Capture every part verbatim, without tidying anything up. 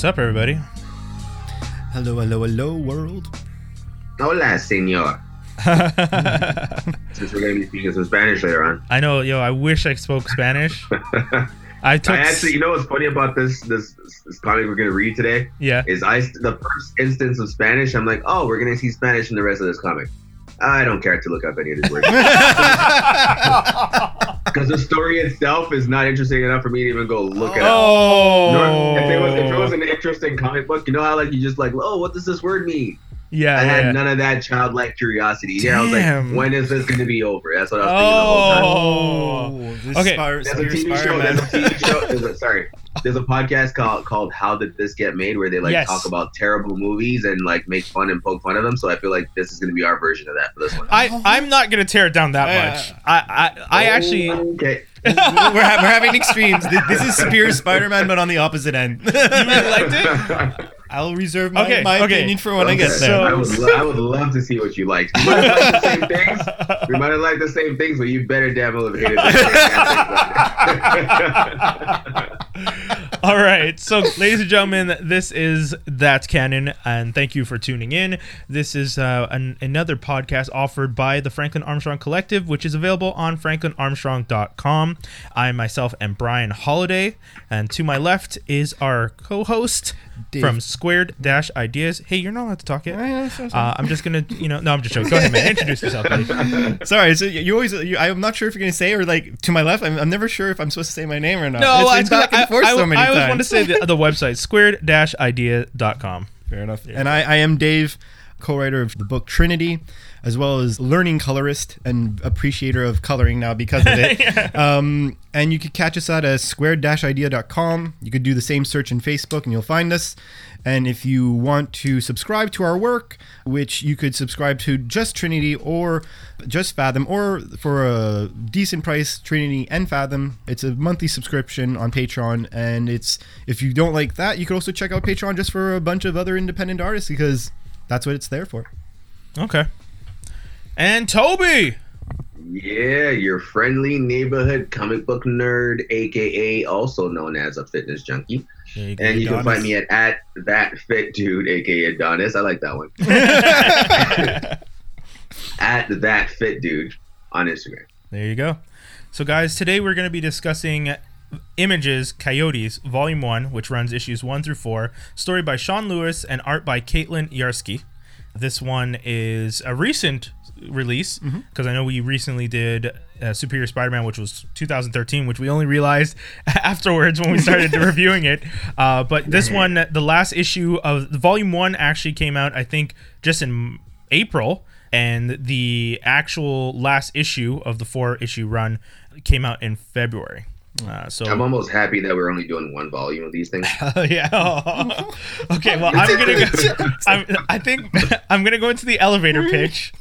What's up, everybody? Hello, hello, hello, world. Hola, señor. Since we're going to be speaking some Spanish later on. I know, yo, I wish I spoke Spanish. I took. I actually, you know what's funny about this this, this comic we're going to read today? Yeah. Is I the first instance of Spanish, I'm like, oh, we're going to see Spanish in the rest of this comic. I don't care to look up any of these words. Because the story itself is not interesting enough for me to even go look it oh. up. No, if, it was, if it was an interesting comic book, you know how like you just like, oh, what does this word mean? Yeah, I had yeah. none of that childlike curiosity. Damn. Yeah, I was like, when is this going to be over? That's what I was thinking oh. the whole time. Oh, okay. Spire, there's, a T V show, there's a T V show. There's a, sorry, there's a podcast called called How Did This Get Made, where they like yes. talk about terrible movies and like make fun and poke fun of them. So I feel like this is going to be our version of that for this one. I I'm not going to tear it down that uh, much. I I, I oh, actually. Okay. we're, ha- we're having extremes. This is Superior Spider-Man, but on the opposite end. You really liked it. I'll reserve my, okay, my okay. opinion for when okay. I get there. So, I, would lo- I would love to see what you liked. We might have liked the same things. We might have liked the same things, but you better damn well have hated it. All right. So, ladies and gentlemen, this is That's Canon, and thank you for tuning in. This is uh, an, another podcast offered by the Franklin Armstrong Collective, which is available on franklin armstrong dot com. I, myself, am Brian Holiday, and to my left is our co-host, Dave. From Squared-Ideas. Hey, you're not allowed to talk yet. Uh, I'm just gonna, you know, no, I'm just joking. Go ahead, man. Introduce yourself, buddy. Sorry, so you always, you, I'm not sure if you're gonna say or like to my left. I'm, I'm never sure if I'm supposed to say my name or not. No, it's, I, it's back I, and forth I, so I, many I times. I always want to say the, the website squared dash idea dot com. Fair enough. Fair and enough. I, I am Dave, co-writer of the book Trinity, as well as learning colorist and appreciator of coloring now because of it. yeah. Um, and you could catch us at squared dash idea dot com. You could do the same search in Facebook and you'll find us. And if you want to subscribe to our work, which you could subscribe to just Trinity or just Fathom, or for a decent price, Trinity and Fathom, it's a monthly subscription on Patreon. And it's if you don't like that, you could also check out Patreon just for a bunch of other independent artists because that's what it's there for. Okay. And Toby! Yeah, your friendly neighborhood comic book nerd, a k a also known as a fitness junkie. And you Adonis. Can find me at, at thatfitdude, a k a. Adonis. I like that one. At thatfitdude on Instagram. There you go. So, guys, today we're going to be discussing Image's Coyotes, Volume one, which runs issues one through four, story by Sean Lewis and art by Caitlin Yarsky. This one is a recent release because mm-hmm. I know we recently did uh, Superior Spider-Man, which was two thousand thirteen, which we only realized afterwards when we started reviewing it. Uh, but this one, the last issue of the Volume one actually came out, I think, just in April. And the actual last issue of the four-issue run came out in February. Uh, so I'm almost happy that we're only doing one volume of these things. Oh, yeah. Oh. Okay. Well, I'm gonna go. I'm, I think I'm gonna go into the elevator pitch.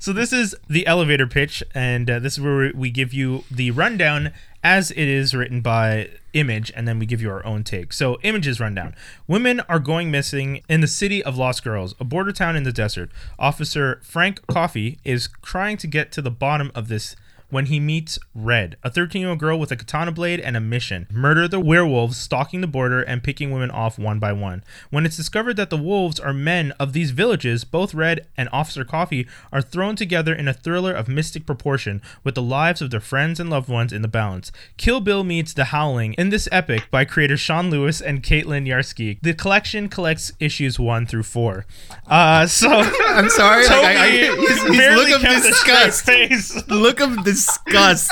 So this is the elevator pitch, and uh, this is where we give you the rundown as it is written by Image, and then we give you our own take. So, Image's rundown. Women are going missing in the city of Lost Girls, a border town in the desert. Officer Frank Coffey is trying to get to the bottom of this when he meets Red, a thirteen-year-old girl with a katana blade and a mission. Murder the werewolves, stalking the border and picking women off one by one. When it's discovered that the wolves are men of these villages, both Red and Officer Coffey are thrown together in a thriller of mystic proportion, with the lives of their friends and loved ones in the balance. Kill Bill meets The Howling in this epic by creators Sean Lewis and Caitlin Yarsky. The collection collects issues one through four. Uh, so I'm sorry. Toby like, I, I, his, his look of disgust. Face. Look of disgust. Disgust.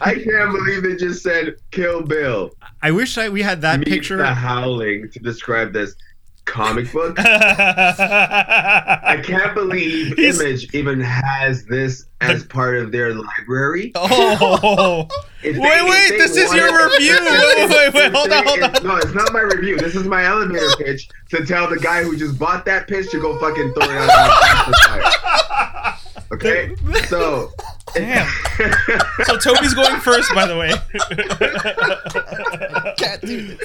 I can't believe it just said Kill Bill. I wish I, we had that picture. The Howling to describe this comic book. I can't believe He's... Image even has this as part of their library. Oh. They, wait, wait, this is your it, review. Wait, wait, wait, hold they, on, hold on. No, it's not my review. This is my elevator pitch to tell the guy who just bought that pitch to go fucking throw it out of the fire. Okay, so... Damn. So Toby's going first, by the way. I can't do this.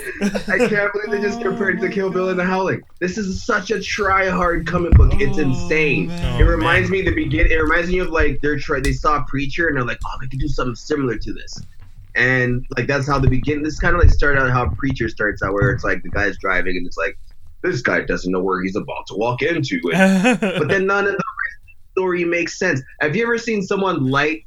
I can't believe they just compared it to Kill Bill and The Howling. This is such a try-hard comic book. It's insane. Oh, it reminds man. me the begin. It reminds me of like they're try- they saw Preacher and they're like, oh, we could do something similar to this. And like that's how the begin. This kind of like started out how Preacher starts out, where it's like the guy's driving and it's like this guy doesn't know where he's about to walk into it. But then none of the story makes sense. Have you ever seen someone light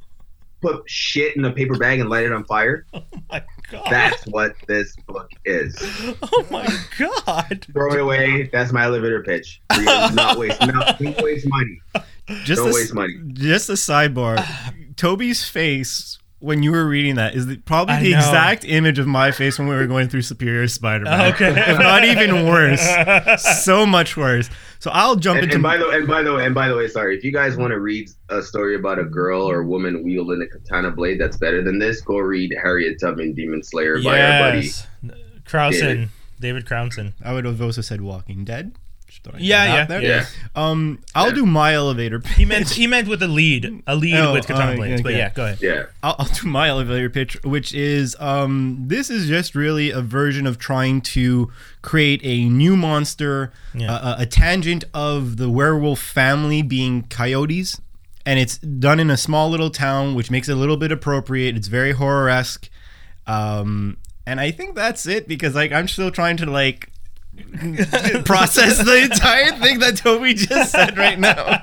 put shit in a paper bag and light it on fire? Oh my god! That's what this book is. Oh my god! Throw it away. That's my elevator pitch. Do not waste. Not, don't waste money. Just don't a, waste money. Just a sidebar. Toby's face when you were reading that is the, probably I the know. exact image of my face when we were going through Superior Spider-Man. Okay. If not even worse. So much worse. So I'll jump and, into... And by, the, and, by the, and by the way, sorry, if you guys want to read a story about a girl or a woman wielding a katana blade that's better than this, go read Harriet Tubman, Demon Slayer yes. by our buddy... Crowson. David, David Crowson. I would have also said Walking Dead. Yeah, yeah, yeah. Um, I'll yeah. do my elevator pitch. He meant he meant with a lead, a lead oh, with katana uh, blades. Yeah, but yeah. yeah, go ahead. Yeah, I'll, I'll do my elevator pitch, which is um, this is just really a version of trying to create a new monster, yeah. uh, a tangent of the werewolf family being coyotes, and it's done in a small little town, which makes it a little bit appropriate. It's very horror-esque, um, and I think that's it because like I'm still trying to like. process the entire thing that Toby just said right now.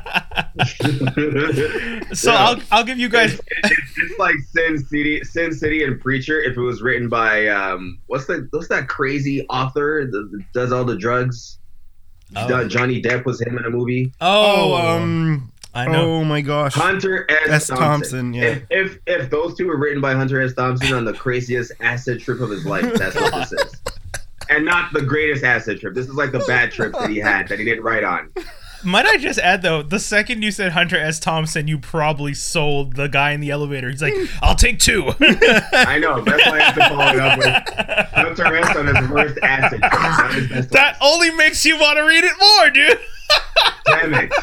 So yeah. I'll I'll give you guys it's, it's, it's like Sin City, Sin City and Preacher. If it was written by um, what's the what's that crazy author that does all the drugs? Oh. Johnny Depp was him in a movie. Oh, oh um, I know. Oh my gosh, Hunter S. S. Thompson. Thompson yeah. If, if if those two were written by Hunter S. Thompson on the craziest acid trip of his life, that's what this is. And not the greatest acid trip. This is like the bad trip that he had that he didn't write on. Might I just add, though, the second you said Hunter S. Thompson, you probably sold the guy in the elevator. He's like, I'll take two. I know. That's why I have to follow it up with Hunter S. on his worst acid trip. That, that only makes you want to read it more, dude. Damn it.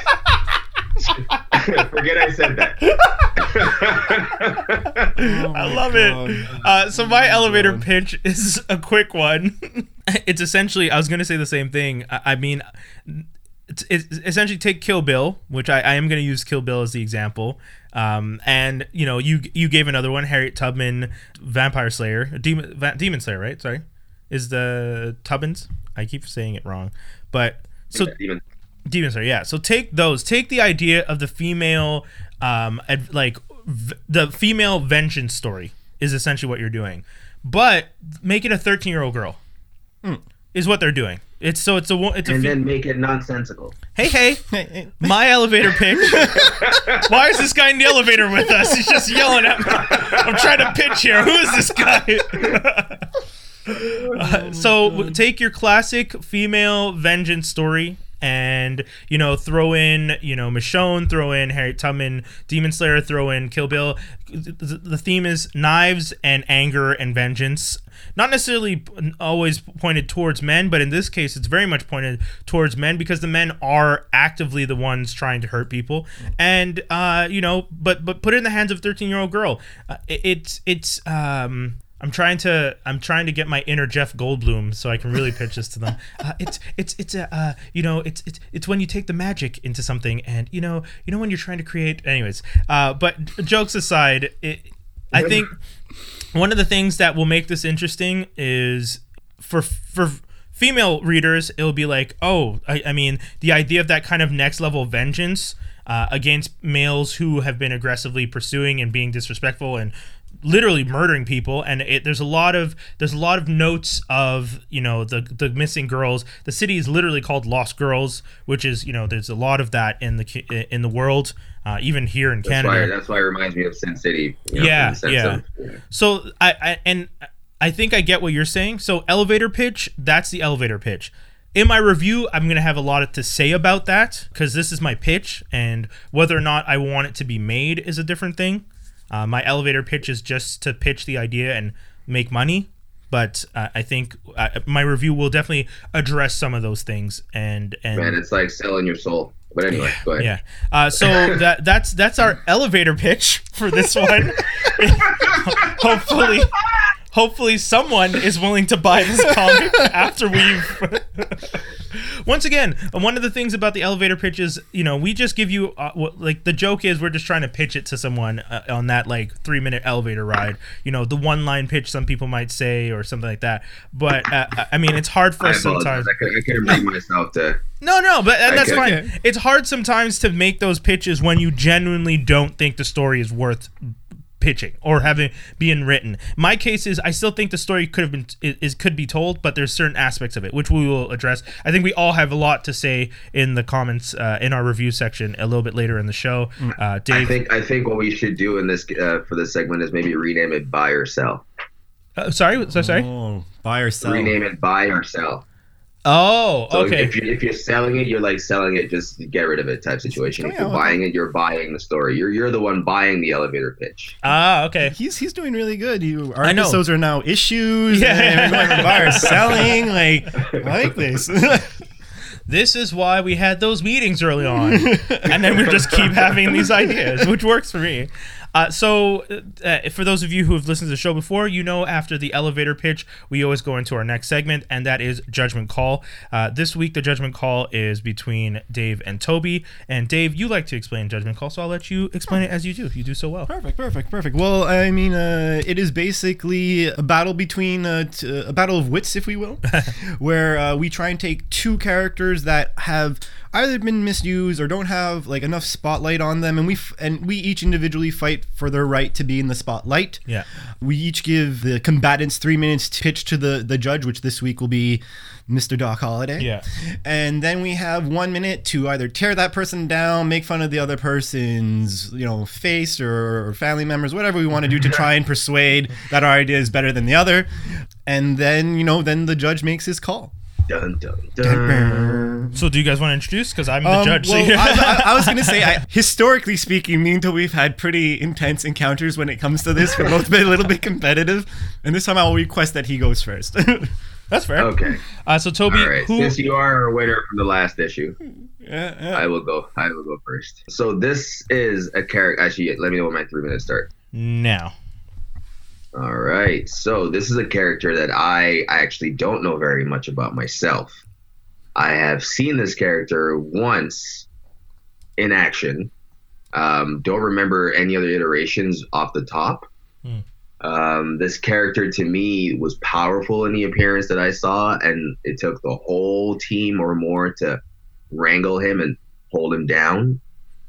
Forget I said that. oh I love God. it. Uh, so my oh elevator God. pitch is a quick one. It's essentially, I was going to say the same thing. I, I mean, it's, it's essentially take Kill Bill, which I, I am going to use Kill Bill as the example. Um, and, you know, you you gave another one, Harriet Tubman, Vampire Slayer, Demon, Va- Demon Slayer, right? Sorry. Is the Tubbins? I keep saying it wrong. But so... Yeah, Demon Slayer, yeah. So take those. Take the idea of the female, um, ad, like v- the female vengeance story is essentially what you're doing, but make it a thirteen-year-old girl mm. is what they're doing. It's so it's a it's and a fe- then make it nonsensical. Hey, hey, my elevator pitch. Why is this guy in the elevator with us? He's just yelling at me. I'm trying to pitch here. Who is this guy? uh, so take your classic female vengeance story. And, you know, throw in, you know, Michonne, throw in Harriet Tubman, Demon Slayer, throw in Kill Bill. The theme is knives and anger and vengeance. Not necessarily always pointed towards men, but in this case, it's very much pointed towards men because the men are actively the ones trying to hurt people. And, uh, you know, but but put it in the hands of a thirteen-year-old girl. Uh, it, it's, it's, um... I'm trying to I'm trying to get my inner Jeff Goldblum so I can really pitch this to them. Uh, it's it's it's a uh, you know it's it's it's when you take the magic into something and you know you know when you're trying to create anyways. Uh, but jokes aside, it, I think one of the things that will make this interesting is for for female readers it'll be like oh I, I mean the idea of that kind of next level vengeance uh, against males who have been aggressively pursuing and being disrespectful and. Literally murdering people, and it, there's a lot of there's a lot of notes of you know the the missing girls. The city is literally called Lost Girls, which is you know there's a lot of that in the in the world, uh, even here in that's Canada. Why, that's why it reminds me of Sin City. You know, yeah, yeah. Of, yeah. So I, I and I think I get what you're saying. So elevator pitch. That's the elevator pitch. In my review, I'm going to have a lot to say about that because this is my pitch, and whether or not I want it to be made is a different thing. Uh, my elevator pitch is just to pitch the idea and make money, but uh, I think uh, my review will definitely address some of those things. And and man, it's like selling your soul. But anyway, yeah, go ahead. Yeah. Uh, so that that's that's our elevator pitch for this one. hopefully, hopefully someone is willing to buy this comic after we've. once again, one of the things about the elevator pitch is, you know, we just give you uh, what, like the joke is we're just trying to pitch it to someone uh, on that like three minute elevator ride. You know, the one line pitch some people might say or something like that. But uh, I mean, it's hard for I us apologize. sometimes. I could, I could remind myself to. No, no, but and that's okay. fine. It's hard sometimes to make those pitches when you genuinely don't think the story is worth pitching or having being written. My case is I still think the story could have been is could be told, but there's certain aspects of it which we will address. I think we all have a lot to say in the comments uh, in our review section a little bit later in the show. Uh, Dave, I think I think what we should do in this uh, for this segment is maybe rename it buy or sell. Uh, sorry, so sorry. Oh, buy or sell. Rename it buy or sell. Oh, so okay. If you're, if you're selling it, you're like selling it, just get rid of it type situation. If you're buying it, you're buying the story. You're you're the one buying the elevator pitch. Ah, okay. He's he's doing really good. You, our I know. episodes are now issues. Yeah. And everyone can buy or selling. Like, I like this. This is why we had those meetings early on. And then we just keep having these ideas, which works for me. Uh, so uh, for those of you who have listened to the show before, you know after the elevator pitch, we always go into our next segment, and that is Judgment Call. Uh, this week, the Judgment Call is between Dave and Toby. And Dave, you like to explain Judgment Call, so I'll let you explain it as you do. You do so well. Perfect, perfect, perfect. Well, I mean, uh, it is basically a battle between, uh, t- a battle of wits, if we will, where uh, we try and take two characters that have either been misused or don't have like enough spotlight on them, and we f- and we each individually fight for their right to be in the spotlight. Yeah, we each give the combatants three minutes to pitch to the the judge, which this week will be Mister Doc Holliday. Yeah, and then we have one minute to either tear that person down, make fun of the other person's, you know, face or, or family members, whatever we want to do to try and persuade that our idea is better than the other, and then you know then the judge makes his call. Dun, dun, dun. So do you guys want to introduce? Because I'm the um, judge. Well, so I, I, I was going to say, I, historically speaking, me and Toby have had pretty intense encounters when it comes to this. We're both been a little bit competitive. And this time I'll request that he goes first. That's fair. Okay. Uh, so Toby, All right. who... since you are a winner from the last issue, yeah, yeah. I will go. I will go first. So this is a character. Actually, let me know when my three minutes start. Now. All right, so this is a character that I, I actually don't know very much about myself. I have seen this character once in action. Um, don't remember any other iterations off the top. Mm. Um, this character to me was powerful in the appearance that I saw, and it took the whole team or more to wrangle him and hold him down.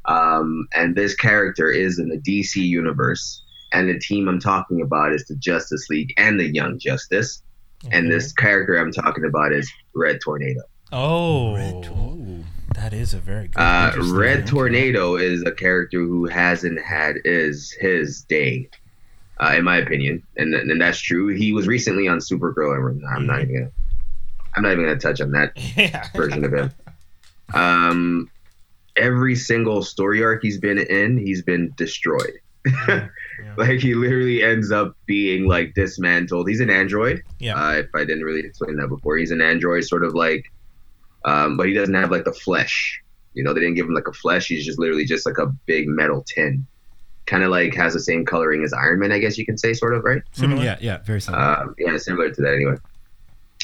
Um, and this character is in the D C universe. And the team I'm talking about is the Justice League and the Young Justice. Okay. And this character I'm talking about is Red Tornado. Oh, Red Tornado. That is a very good uh, Red Tornado is a character who hasn't had is his day, uh, in my opinion. And, and that's true. He was recently on Supergirl. And I'm not even gonna, I'm not even going to touch on that yeah. version of him. Um, every single story arc he's been in, he's been destroyed. Yeah, yeah. Like he literally ends up being like dismantled. He's an android. Yeah. Uh, if I didn't really explain that before, he's an android, sort of like, um, but he doesn't have like the flesh. You know, they didn't give him like a flesh. He's just literally just like a big metal tin. Kind of like has the same coloring as Iron Man, I guess you can say, sort of, right? Similar. Mm-hmm. Yeah, yeah, very similar. Uh, yeah, similar to that anyway.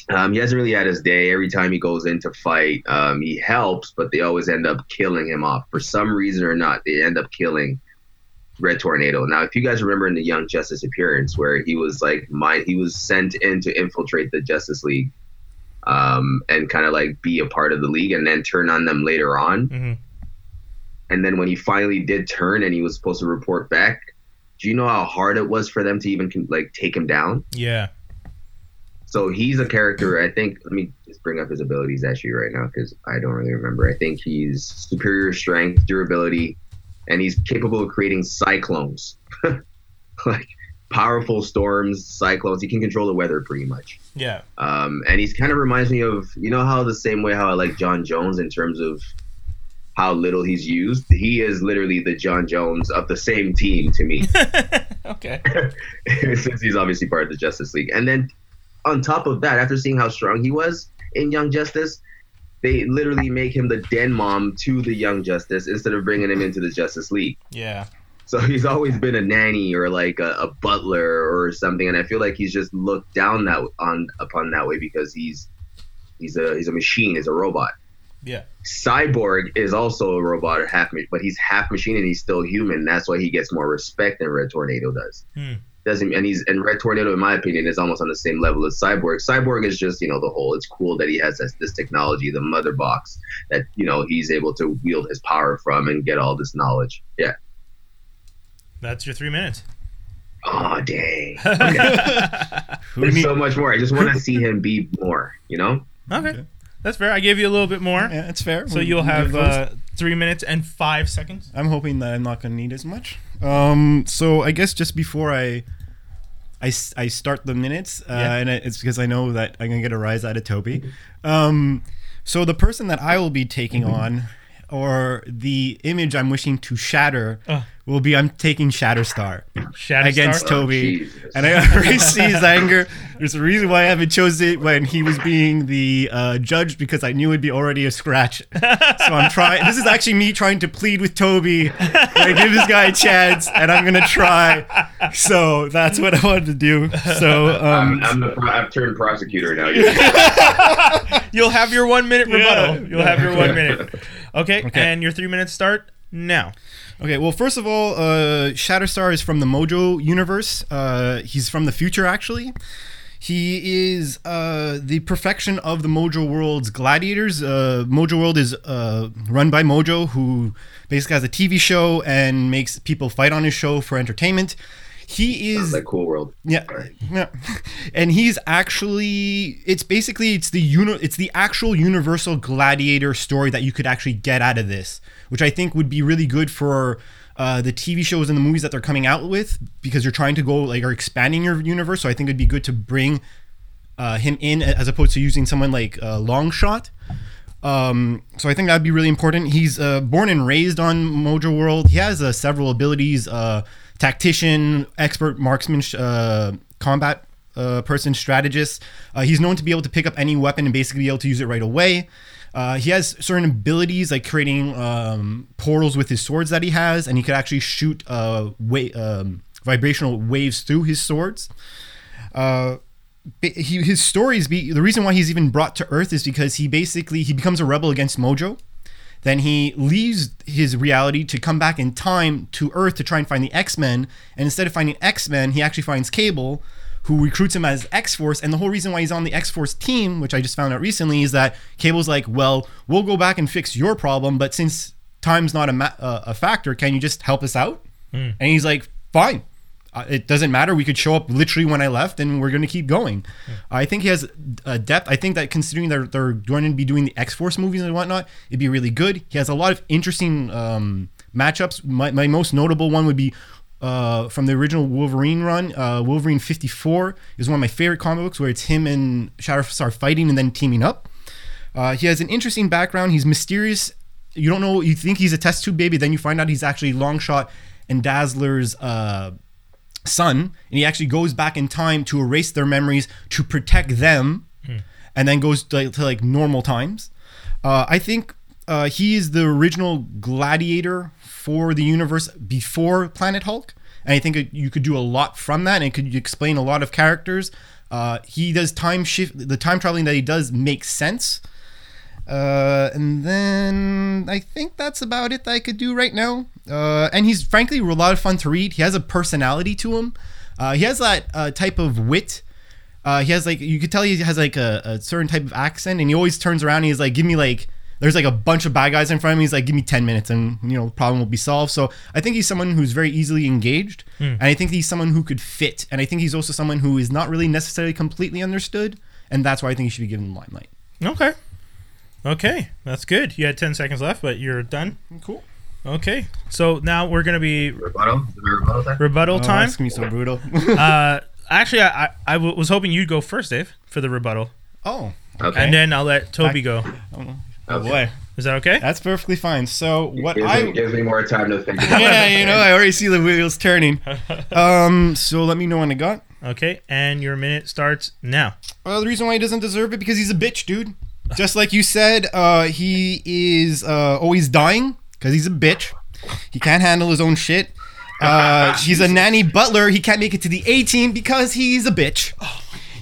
Um, he hasn't really had his day. Every time he goes in to fight, um, he helps, but they always end up killing him off for some reason or not. They end up killing Red Tornado. Now, if you guys remember in the Young Justice appearance where he was like, my, he was sent in to infiltrate the Justice League um, and kind of like be a part of the League and then turn on them later on. Mm-hmm. And then when he finally did turn and he was supposed to report back, do you know how hard it was for them to even like take him down? Yeah. So he's a character, I think, let me just bring up his abilities actually right now because I don't really remember. I think he's superior strength, durability, and he's capable of creating cyclones, like powerful storms, cyclones. He can control the weather pretty much. Yeah. Um, and he's kind of reminds me of, you know, how the same way how I like John Jones in terms of how little he's used. He is literally the John Jones of the same team to me. Okay. Since he's obviously part of the Justice League. And then on top of that, after seeing how strong he was in Young Justice, they literally make him the den mom to the Young Justice instead of bringing him into the Justice League. Yeah. So he's always been a nanny or like a, a butler or something, and I feel like he's just looked down that on upon that way because he's he's a he's a machine, he's a robot. Yeah. Cyborg is also a robot, or half, but he's half machine and he's still human. That's why he gets more respect than Red Tornado does. Hmm. Doesn't and he's and Red Tornado, in my opinion, is almost on the same level as Cyborg. Cyborg is just, you know, the whole. It's cool that he has this, this technology, the mother box that, you know, he's able to wield his power from and get all this knowledge. Yeah. That's your three minutes. Oh, dang. Okay. There's mean? so much more. I just want to see him be more, you know? Okay. That's fair. I gave you a little bit more. Yeah, that's fair. So we, you'll have uh, three minutes and five seconds. I'm hoping that I'm not going to need as much. Um, so I guess just before I I, I start the minutes, uh, yeah. and I, it's because I know that I'm going to get a rise out of Toby. Um, so the person that I will be taking mm-hmm. on, or the image I'm wishing to shatter, uh. will be I'm taking Shatterstar, Shatterstar? against Toby. Oh, and I already see his anger. There's a reason why I haven't chosen it when he was being the uh, judge, because I knew it'd be already a scratch. So I'm trying. This is actually me trying to plead with Toby. I give this guy a chance, and I'm gonna try. So that's what I wanted to do. So um, I'm, I'm the pro- I've turned prosecutor now. You'll have your one minute rebuttal. Yeah. You'll have your one minute. Okay, okay, and your three minutes start now. Okay, well, first of all, uh, Shatterstar is from the Mojo universe. Uh, he's from the future, actually. He is uh, the perfection of the Mojo World's gladiators. Uh, Mojo World is uh, run by Mojo, who basically has a T V show and makes people fight on his show for entertainment. He is a cool world. Yeah, yeah, and he's actually it's basically it's the uni- it's the actual universal gladiator story that you could actually get out of this, which I think would be really good for uh, the T V shows and the movies that they're coming out with, because you're trying to go like or expanding your universe. So I think it'd be good to bring uh, him in as opposed to using someone like uh, Longshot. Um, so I think that'd be really important. He's uh, born and raised on Mojo World. He has uh, several abilities. Uh, Tactician, expert marksman, uh, combat uh, person, strategist. Uh, he's known to be able to pick up any weapon and basically be able to use it right away. Uh, he has certain abilities like creating um, portals with his swords that he has, and he could actually shoot uh, wa- um, vibrational waves through his swords. Uh, he, his stories, be, the reason why he's even brought to Earth is because he basically he becomes a rebel against Mojo. Then he leaves his reality to come back in time to Earth to try and find the X-Men. And instead of finding X-Men, he actually finds Cable, who recruits him as X-Force. And the whole reason why he's on the X-Force team, which I just found out recently, is that Cable's like, well, we'll go back and fix your problem, but since time's not a, ma- uh, a factor, can you just help us out? Mm. And he's like, fine. Uh, it doesn't matter. We could show up literally when I left, and we're going to keep going. Yeah. I think he has uh, depth. I think that considering they're, they're going to be doing the X-Force movies and whatnot, it'd be really good. He has a lot of interesting um, matchups. My, my most notable one would be uh, from the original Wolverine run. Uh, Wolverine fifty-four is one of my favorite comic books, where it's him and Shatterstar fighting and then teaming up. Uh, he has an interesting background. He's mysterious. You don't know. You think he's a test tube baby. Then you find out he's actually Longshot and Dazzler's uh son, and he actually goes back in time to erase their memories to protect them, hmm. and then goes to, to like normal times. Uh, I think uh, he is the original gladiator for the universe before Planet Hulk, and I think it, you could do a lot from that, and it could explain a lot of characters. Uh, he does time shift. The time traveling that he does makes sense. Uh, and then I think that's about it that I could do right now. Uh, and he's frankly a lot of fun to read. He has a personality to him. Uh, he has that uh, type of wit. Uh, he has like, you could tell he has like a, a certain type of accent, and he always turns around and he's like, give me like, there's like a bunch of bad guys in front of me. He's like, give me ten minutes and, you know, the problem will be solved. So I think he's someone who's very easily engaged. Mm. And I think he's someone who could fit. And I think he's also someone who is not really necessarily completely understood. And that's why I think he should be given the limelight. Okay. Okay, that's good. You had ten seconds left, but you're done. Cool. Okay, so now we're going to be... Rebuttal? Rebuttal time? Rebuttal time. Oh, that's going to be so brutal. uh, actually, I, I, I w- was hoping you'd go first, Dave, for the rebuttal. Oh, okay. And then I'll let Toby I, go. Okay. Oh, boy. Is that okay? That's perfectly fine. So what gives I... It gives me more time to think about. Yeah, you know, I already see the wheels turning. Um, so let me know when I got. Okay, and your minute starts now. Well, the reason why he doesn't deserve it, because he's a bitch, dude. Just like you said, uh, he is uh, always dying because he's a bitch. He can't handle his own shit. Uh, he's a nanny butler. He can't make it to the A-team because he's a bitch.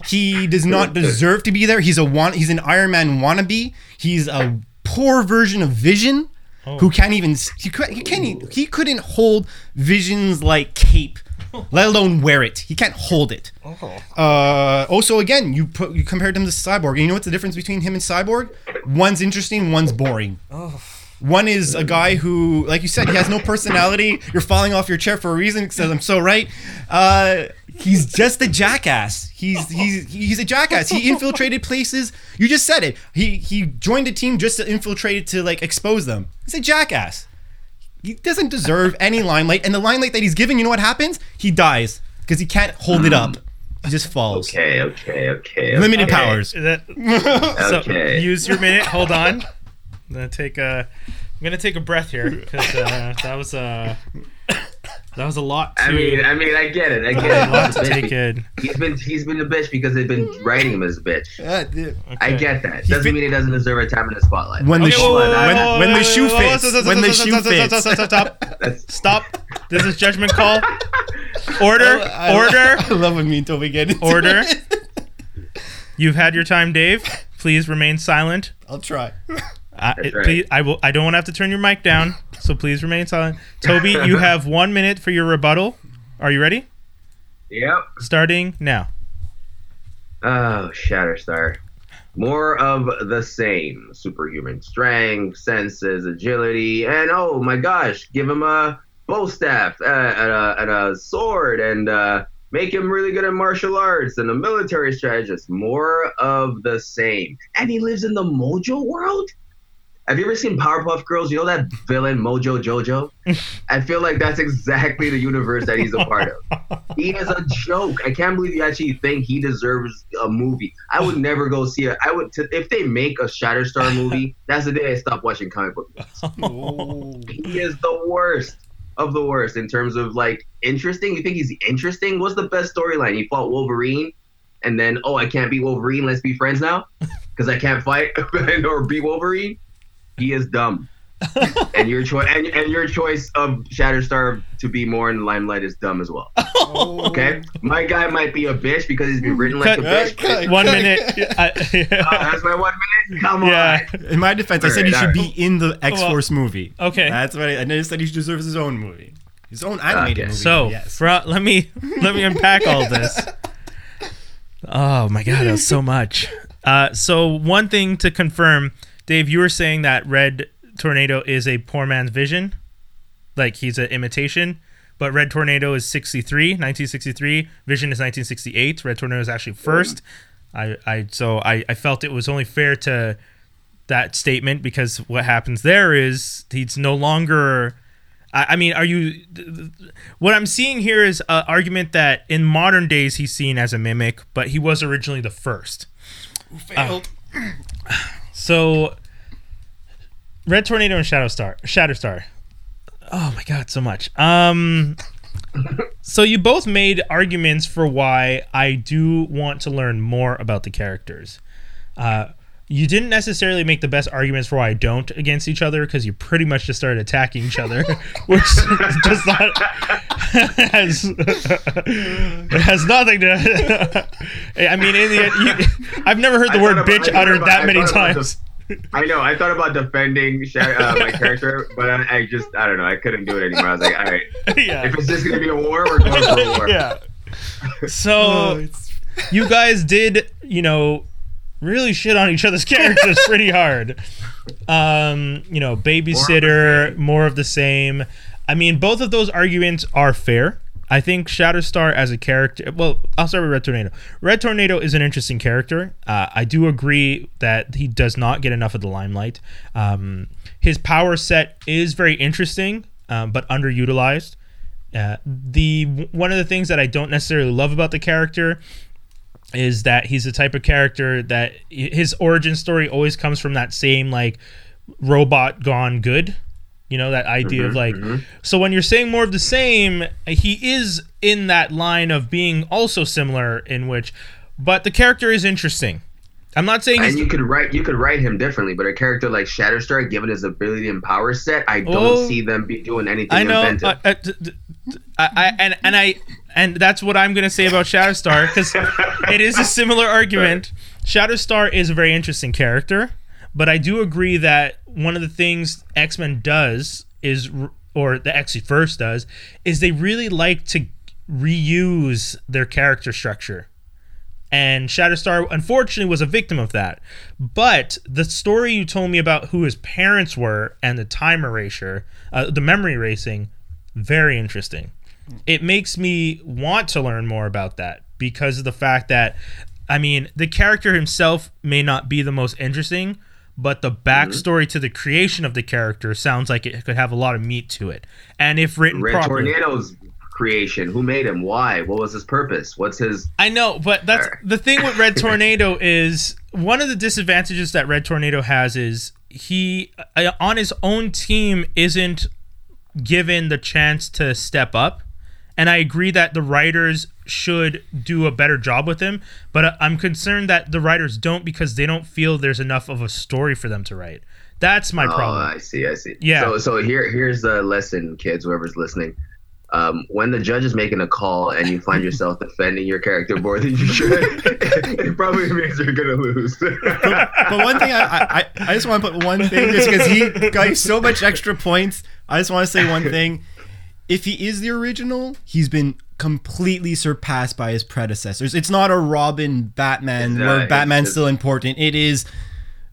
He does not deserve to be there. He's a want. He's an Iron Man wannabe. He's a poor version of Vision, oh. who can't even he can't, he can't he couldn't hold Vision's like cape, let alone wear it. He can't hold it. Oh. Uh, also, again, you put you compared him to Cyborg. And you know what's the difference between him and Cyborg? One's interesting, one's boring. Oh. One is a guy who, like you said, he has no personality. You're falling off your chair for a reason. He says, I'm so right. Uh, he's just a jackass. He's he's he's a jackass. He infiltrated places. You just said it. He he joined a team just to infiltrate it, to like expose them. He's a jackass. He doesn't deserve any limelight. And the limelight that he's given, you know what happens? He dies because he can't hold it up. He just falls. Okay, okay, okay. Limited okay. powers. That, so okay. Use your minute. Hold on. I'm gonna take a, I'm gonna take a breath here because uh, that was a, that was a lot. To, I mean, I mean, I get it, I get it. A lot to take in. He's been, he's been a bitch because they've been writing him as a bitch. Uh, okay. I get that. Doesn't been, mean he doesn't deserve a time in the spotlight. When the shoe fits. When the shoe fits. Stop. Stop. This is judgment call. Order. I, I, order. I love when me and Toby get into order. You've had your time, Dave. Please remain silent. I'll try. I, it, right. please, I will. I don't want to have to turn your mic down, so please remain silent. Toby, you have one minute for your rebuttal. Are you ready? Yep. Starting now. Oh, Shatterstar. More of the same. Superhuman strength, senses, agility, and oh my gosh, give him a bow staff uh, and, a, and a sword and uh, make him really good at martial arts and a military strategist. More of the same. And he lives in the Mojo World? Have you ever seen Powerpuff Girls? You know that villain, Mojo Jojo? I feel like that's exactly the universe that he's a part of. He is a joke. I can't believe you actually think he deserves a movie. I would never go see it. I would t- if they make a Shatterstar movie, that's the day I stop watching comic book movies. He is the worst of the worst in terms of, like, interesting. You think he's interesting? What's the best storyline? He fought Wolverine, and then, oh, I can't beat Wolverine. Let's be friends now because I can't fight or beat Wolverine. He is dumb, and your choice and, and your choice of Shatterstar to be more in the limelight is dumb as well. Oh. Okay, my guy might be a bitch because he's been written like cut, a bitch. Cut, cut, one cut, minute. Cut. Yeah. Oh, that's my one minute. Come yeah. on. In my defense, all I said right, he should right. be in the X-Force well, movie. Okay, that's what I, I just said. He deserves his own movie, his own animated okay. movie. So, yes. for, let me let me unpack all this. Oh my god, that's so much. Uh, so one thing to confirm. Dave, you were saying that Red Tornado is a poor man's Vision, like he's an imitation, but Red Tornado is sixty-three, nineteen sixty-three, Vision is nineteen sixty-eight, Red Tornado is actually first. I, I so I, I felt it was only fair to that statement because what happens there is he's no longer, I, I mean, are you, what I'm seeing here is an argument that in modern days he's seen as a mimic, but he was originally the first. Who failed. Uh, So, Red Tornado and Shatterstar. Shatterstar. Oh my god, so much. Um, so you both made arguments for why I do want to learn more about the characters. Uh, you didn't necessarily make the best arguments for why I don't against each other because you pretty much just started attacking each other, which is just not has, it has nothing to. I mean, in the end, you, I've never heard the I word about, "bitch" uttered about, that I many times. Def- I know. I thought about defending uh, my character, but I, I just I don't know. I couldn't do it anymore. I was like, all right, yeah. If it's just gonna be a war, we're going for a war. Yeah. So oh, you guys did, you know. Really shit on each other's characters pretty hard. Um, you know, babysitter, more of the same. I mean, both of those arguments are fair. I think Shatterstar as a character... Well, I'll start with Red Tornado. Red Tornado is an interesting character. Uh, I do agree that he does not get enough of the limelight. Um, his power set is very interesting, um, but underutilized. Uh, the one of the things that I don't necessarily love about the character... is that he's the type of character that his origin story always comes from that same like robot gone good, you know, that idea mm-hmm, of like, mm-hmm. So when you're saying more of the same, he is in that line of being also similar in which, but the character is interesting. I'm not saying and you could write you could write him differently, but a character like Shatterstar, given his ability and power set, I don't oh, see them be doing anything I know, inventive. I, I, I, and and I and that's what I'm gonna say about Shatterstar because it is a similar argument. Shatterstar is a very interesting character, But I do agree that one of the things X-Men does is, or the X-Force does, is they really like to reuse their character structure. And Shatterstar, unfortunately, was a victim of that. But the story you told me about who his parents were and the time erasure, uh, the memory erasing, very interesting. It makes me want to learn more about that because of the fact that, I mean, the character himself may not be the most interesting, but the backstory mm-hmm. to the creation of the character sounds like it could have a lot of meat to it. And if written Red properly... Tornado's creation. Who made him? Why? What was his purpose? What's his... I know, but that's the thing with Red Tornado is one of the disadvantages that Red Tornado has is he, on his own team, isn't given the chance to step up. And I agree that the writers should do a better job with him, but I'm concerned that the writers don't because they don't feel there's enough of a story for them to write. That's my oh, problem. I see, I see. Yeah. So, so here, here's the lesson, kids, whoever's listening. Um, when the judge is making a call and you find yourself defending your character more than you should, it probably means you're going to lose. but, but one thing, I, I, I just want to put one thing, just because he got you so much extra points, I just want to say one thing. If he is the original, he's been completely surpassed by his predecessors. It's not a Robin Batman where Batman's still important. It is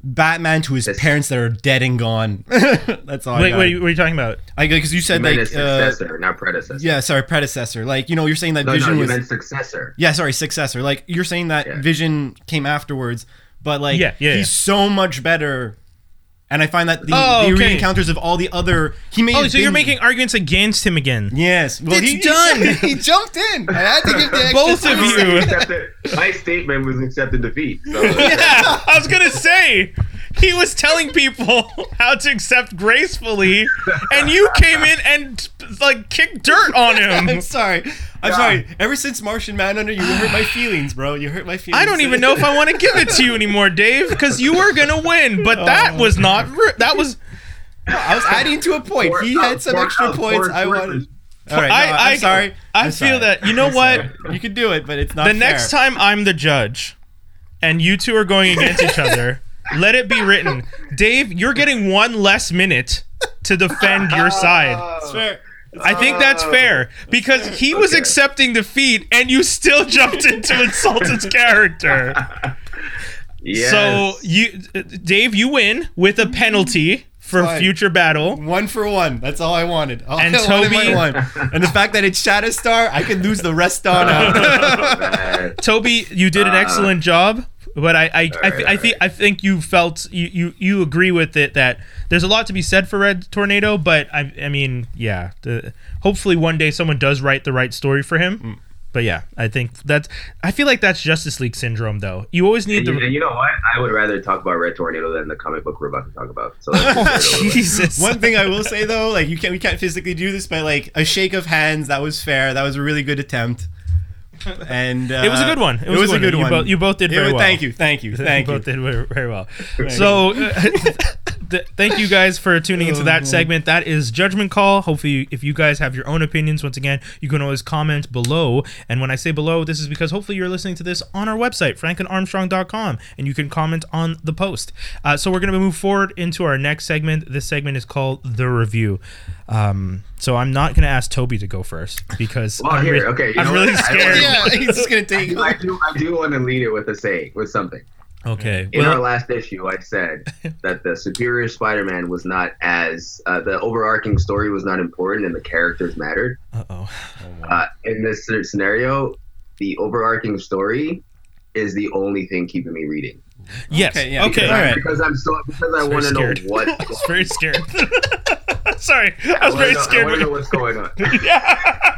Batman to his parents that are dead and gone. That's all. Wait, I wait, what are you talking about? I because you said you like meant his uh, successor, not predecessor. Yeah, sorry, predecessor. Like you know, you're saying that no, Vision no, you was meant successor. Yeah, sorry, successor. Like you're saying that yeah. Vision came afterwards, but like yeah, yeah, he's yeah. so much better. And I find that the, oh, the okay. re-encounters of all the other... He may oh, so been, you're making arguments against him again. Yes. Well, it's he, done. He, he jumped in. I had to give the both of you. Accepted, my statement was accepted defeat. So. Yeah, I was going to say, he was telling people how to accept gracefully, and you came in and like kicked dirt on him. I'm sorry. I'm God. sorry. Ever since Martian Manhunter, you hurt my feelings, bro. You hurt my feelings. I don't even know if I want to give it to you anymore, Dave, because you were gonna win, but that oh, was not. That was. No, I was adding to a point. Four, he had some four, extra four, points. Four, I wanted. All right. No, I, I'm I, sorry. I I'm feel sorry. that you know I'm what sorry. You can do it, but it's not. The fair. Next time I'm the judge, and you two are going against each other, let it be written, Dave. You're getting one less minute to defend your side. That's fair. I think that's fair because he was okay. accepting defeat and you still jumped in to insult his character. Yes. So you, Dave, you win with a penalty for Fine. future battle. One for one. That's all I wanted. All and I Toby wanted one. And the fact that it's Shatterstar, I could lose the rest star now. Toby, you did an excellent job. But I, I, right, I, th- I think right. I think you felt you, you, you agree with it that there's a lot to be said for Red Tornado, but I I mean yeah, the, hopefully one day someone does write the right story for him. Mm. But yeah, I think that's I feel like that's Justice League syndrome though. You always need and the. You, and you know what? I would rather talk about Red Tornado than the comic book we're about to talk about. So that's Jesus. One thing I will say though, like you can't we can't physically do this, but like a shake of hands, that was fair. That was a really good attempt. And uh, it was a good one. It was, it was a good one. one. You, both, you both did very was, well. Thank you, thank you, thank you. You both did very, very well. Thank so, uh, th- thank you guys for tuning into that segment. That is Judgment Call. Hopefully, if you guys have your own opinions, once again, you can always comment below. And when I say below, this is because hopefully you're listening to this on our website, frank and armstrong dot com, and you can comment on the post. Uh, so we're going to move forward into our next segment. This segment is called The Review. Um, so I'm not going to ask Toby to go first because well, I'm, re- here, okay, you I'm know really what? scared. Yeah, he's just going to take I do, I do want to lead it with a saying, with something. Okay. In well, our last issue, I said that the Superior Spider-Man was not as, uh, the overarching story was not important and the characters mattered. Uh-oh. Oh, wow. Uh, in this scenario, the overarching story is the only thing keeping me reading. Yes. Okay. Yeah, okay. All right. Because I'm so, because I want to know what. I was very scared. Sorry. Yeah, I was I very know, scared. I want to know what's going on. Yeah.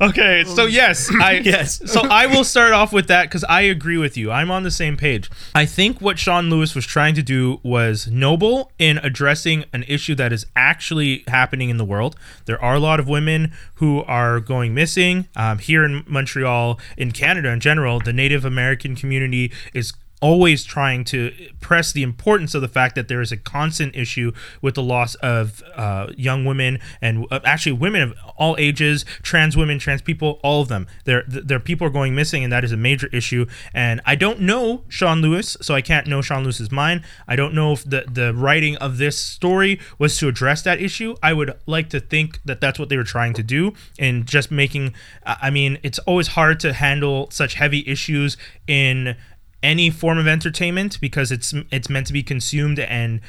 Okay, so yes, I yes. So I will start off with that because I agree with you. I'm on the same page. I think what Sean Lewis was trying to do was noble in addressing an issue that is actually happening in the world. There are a lot of women who are going missing um, here in Montreal, in Canada in general. The Native American community is always trying to press the importance of the fact that there is a constant issue with the loss of uh, young women and uh, actually women of all ages, trans women, trans people, all of them. Their their people are going missing, and that is a major issue. And I don't know Sean Lewis, so I can't know Sean Lewis's mind. I don't know if the, the writing of this story was to address that issue. I would like to think that that's what they were trying to do, and just making, I mean, it's always hard to handle such heavy issues in any form of entertainment, because it's it's meant to be consumed and,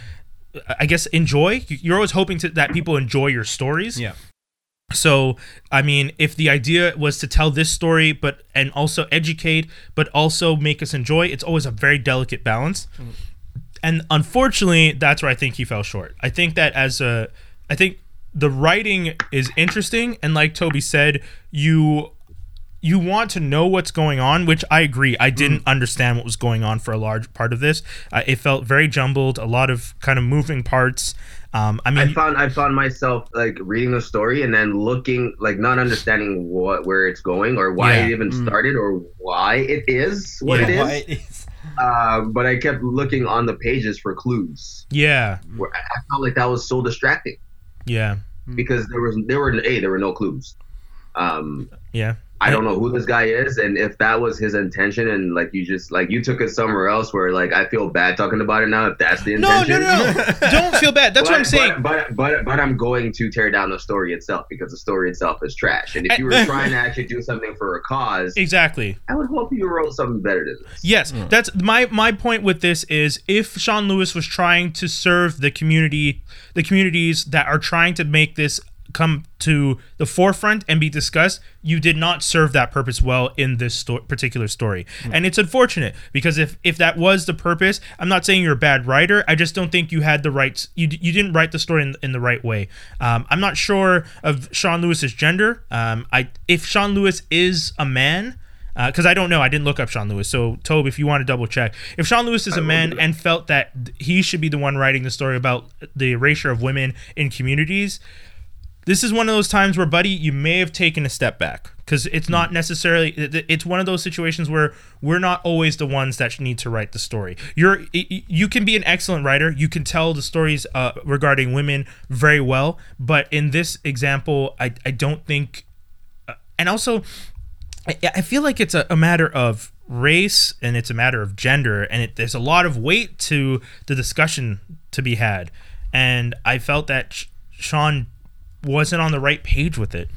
I guess, enjoy. You're always hoping to, that people enjoy your stories. Yeah. So, I mean, if the idea was to tell this story, but and also educate, but also make us enjoy, it's always a very delicate balance. Mm-hmm. And unfortunately, that's where I think he fell short. I think that as a, I think the writing is interesting, and like Toby said, you. You want to know what's going on, which I agree. I didn't understand what was going on for a large part of this. Uh, it felt very jumbled, a lot of kind of moving parts. Um, I mean, I found I found myself like reading the story and then looking, like not understanding what where it's going or why yeah. it even mm. started or why it is what yeah, it is. Why it is. Uh, but I kept looking on the pages for clues. Yeah, I felt like that was so distracting. Yeah, because there was there were a there were no clues. Um, yeah. I don't know who this guy is, and if that was his intention, and like you just like you took it somewhere else, where like I feel bad talking about it now. If that's the intention, no, no, no, don't feel bad. That's but, what I'm saying. But, but but but I'm going to tear down the story itself, because the story itself is trash. And if you were trying to actually do something for a cause, exactly, I would hope you wrote something better than this. Yes, mm. that's my my point with this is if Sean Lewis was trying to serve the community, the communities that are trying to make this come to the forefront and be discussed, you did not serve that purpose well in this sto- particular story. Mm. And it's unfortunate, because if, if that was the purpose, I'm not saying you're a bad writer, I just don't think you had the right, you you didn't write the story in, in the right way. Um, I'm not sure of Sean Lewis's gender. Um, I if Sean Lewis is a man, because uh, I don't know, I didn't look up Sean Lewis, so Toby, if you want to double check. If Sean Lewis is a man and felt that he should be the one writing the story about the erasure of women in communities, this is one of those times where, buddy, you may have taken a step back, because it's not necessarily. It's one of those situations where we're not always the ones that need to write the story. You're, you can be an excellent writer. You can tell the stories uh, regarding women very well, but in this example, I, I don't think. Uh, and also, I, I feel like it's a, a matter of race, and it's a matter of gender, and it, there's a lot of weight to the discussion to be had, and I felt that Sh- Sean. wasn't on the right page with it.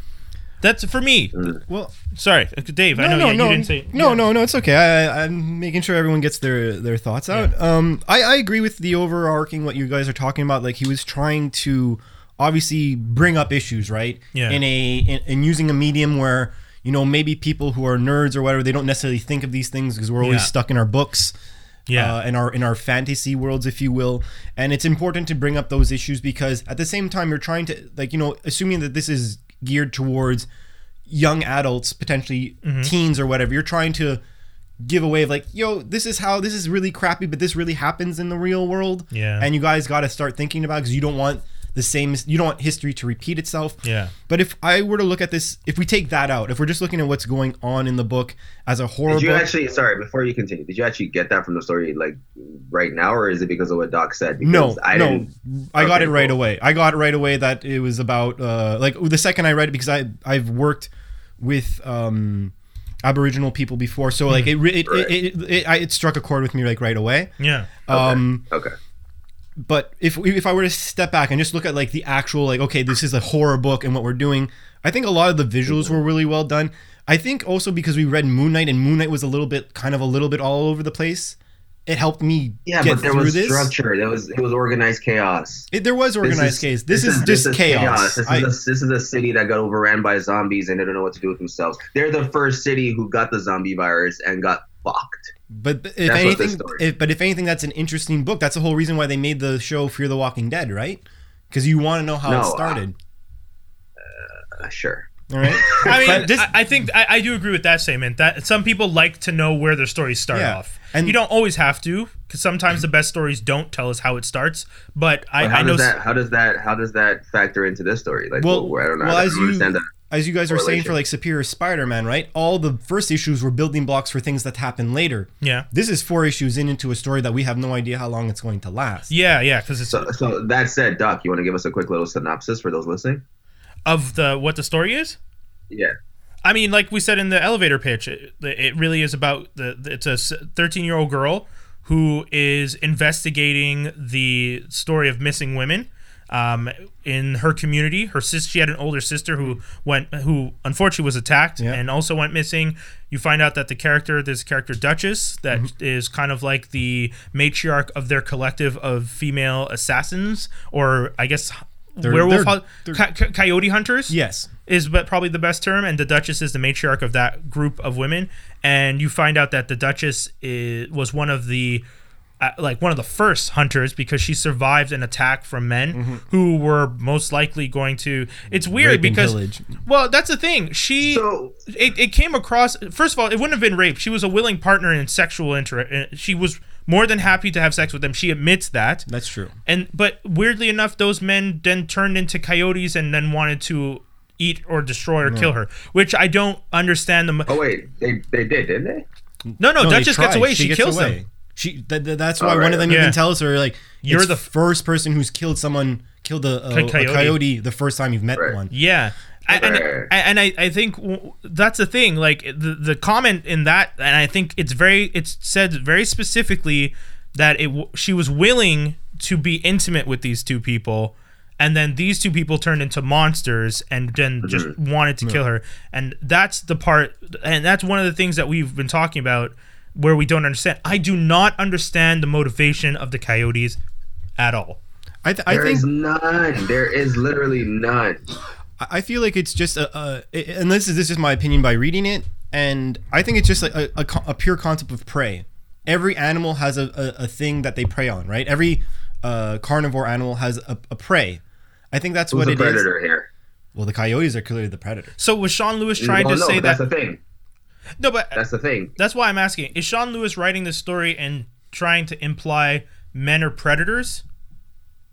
That's for me. Well, sorry, Dave. No, I know no, you, no, you didn't say. No, yeah. no, no. It's okay. I, I'm making sure everyone gets their their thoughts out. Yeah. Um, I, I agree with the overarching what you guys are talking about. Like, he was trying to obviously bring up issues, right? Yeah. In a in, in using a medium where, you know, maybe people who are nerds or whatever, they don't necessarily think of these things, because we're always yeah. stuck in our books. Yeah, uh, in our in our fantasy worlds, if you will, and it's important to bring up those issues, because at the same time you're trying to, like, you know, assuming that this is geared towards young adults, potentially mm-hmm. teens or whatever, you're trying to give away of like, yo, this is how this is really crappy, but this really happens in the real world. Yeah, and you guys got to start thinking about it, because you don't want the same, you don't want history to repeat itself. Yeah. But if I were to look at this, if we take that out, if we're just looking at what's going on in the book as a horror did you book, actually, sorry, before you continue, did you actually get that from the story like right now, or is it because of what Doc said? Because no, I no, didn't, I got okay, it right cool. away. I got it right away that it was about uh, like the second I read it, because I I've worked with um, Aboriginal people before, so like mm. it it, right. it, it, it, it it struck a chord with me like right away. Yeah. Um, okay. okay. But if if I were to step back and just look at like the actual, like, okay, this is a horror book and what we're doing, I think a lot of the visuals were really well done. I think also because we read Moon Knight, and Moon Knight was a little bit kind of a little bit all over the place. It helped me yeah, get but there through was this. Structure. There was it was organized chaos. It, there was organized chaos. This is just chaos. This is a city that got overran by zombies and they don't know what to do with themselves. They're the first city who got the zombie virus and got fucked. But if that's anything, if, but if anything, that's an interesting book. That's the whole reason why they made the show Fear the Walking Dead, right? Because you want to know how no, it started. Uh, uh, sure. All right. I mean, this, I, I think I, I do agree with that statement. That some people like to know where their stories start yeah. off, and you don't always have to, because sometimes the best stories don't tell us how it starts. But, but I, how I know does that, how does that how does that factor into this story? Like, well, well I don't know. Well, I don't as understand you, that. as you guys were saying for like Superior Spider-Man, right? All the first issues were building blocks for things that happen later. Yeah. This is four issues in into a story that we have no idea how long it's going to last. Yeah, yeah. Because it's so, so that said, Doc, you want to give us a quick little synopsis for those listening? Of the what the story is? Yeah. I mean, like we said in the elevator pitch, it, it really is about the. It's a thirteen-year-old girl who is investigating the story of missing women um, in her community. Her sis, she had an older sister who went, who unfortunately was attacked yeah. and also went missing. You find out that the character, there's a character Duchess that mm-hmm. is kind of like the matriarch of their collective of female assassins, or I guess. They're, werewolf they're, they're, co- coyote hunters yes is but probably the best term, and the Duchess is the matriarch of that group of women. And you find out that the Duchess is, was one of the uh, like one of the first hunters, because she survived an attack from men mm-hmm. who were most likely going to it's weird rape because well that's the thing she so, it, it came across first of all it wouldn't have been rape. She was a willing partner in sexual interest. She was more than happy to have sex with them. She admits that. That's true. And but weirdly enough, those men then turned into coyotes and then wanted to eat or destroy or no. kill her, which I don't understand. The mo- oh wait, they they did, didn't they? No, no. no Duchess gets away. She, she gets kills away. them. She. Th- th- that's why right, one of them yeah. even tells her like, "You're the first person who's killed someone, killed a, a, coyote. a coyote the first time you've met right. one." Yeah. I, and and I, I think that's the thing, like the, the comment in that, and I think it's very, it's said very specifically that it she was willing to be intimate with these two people, and then these two people turned into monsters and then just wanted to yeah. kill her. And that's the part, and that's one of the things that we've been talking about where we don't understand. I do not understand the motivation of the coyotes at all. I, th- I there think- is none. There is literally none. I feel like it's just a, a and this is this is my opinion by reading it, and I think it's just like a, a, a pure concept of prey. Every animal has a, a, a thing that they prey on, right? Every uh, carnivore animal has a, a prey. I think that's Who's what the it predator is. Predator here. Well, the coyotes are clearly the predator. So was Sean Lewis trying well, to no, say that's that? That's the thing. No, but that's the thing. That's why I'm asking: is Sean Lewis writing this story and trying to imply men are predators,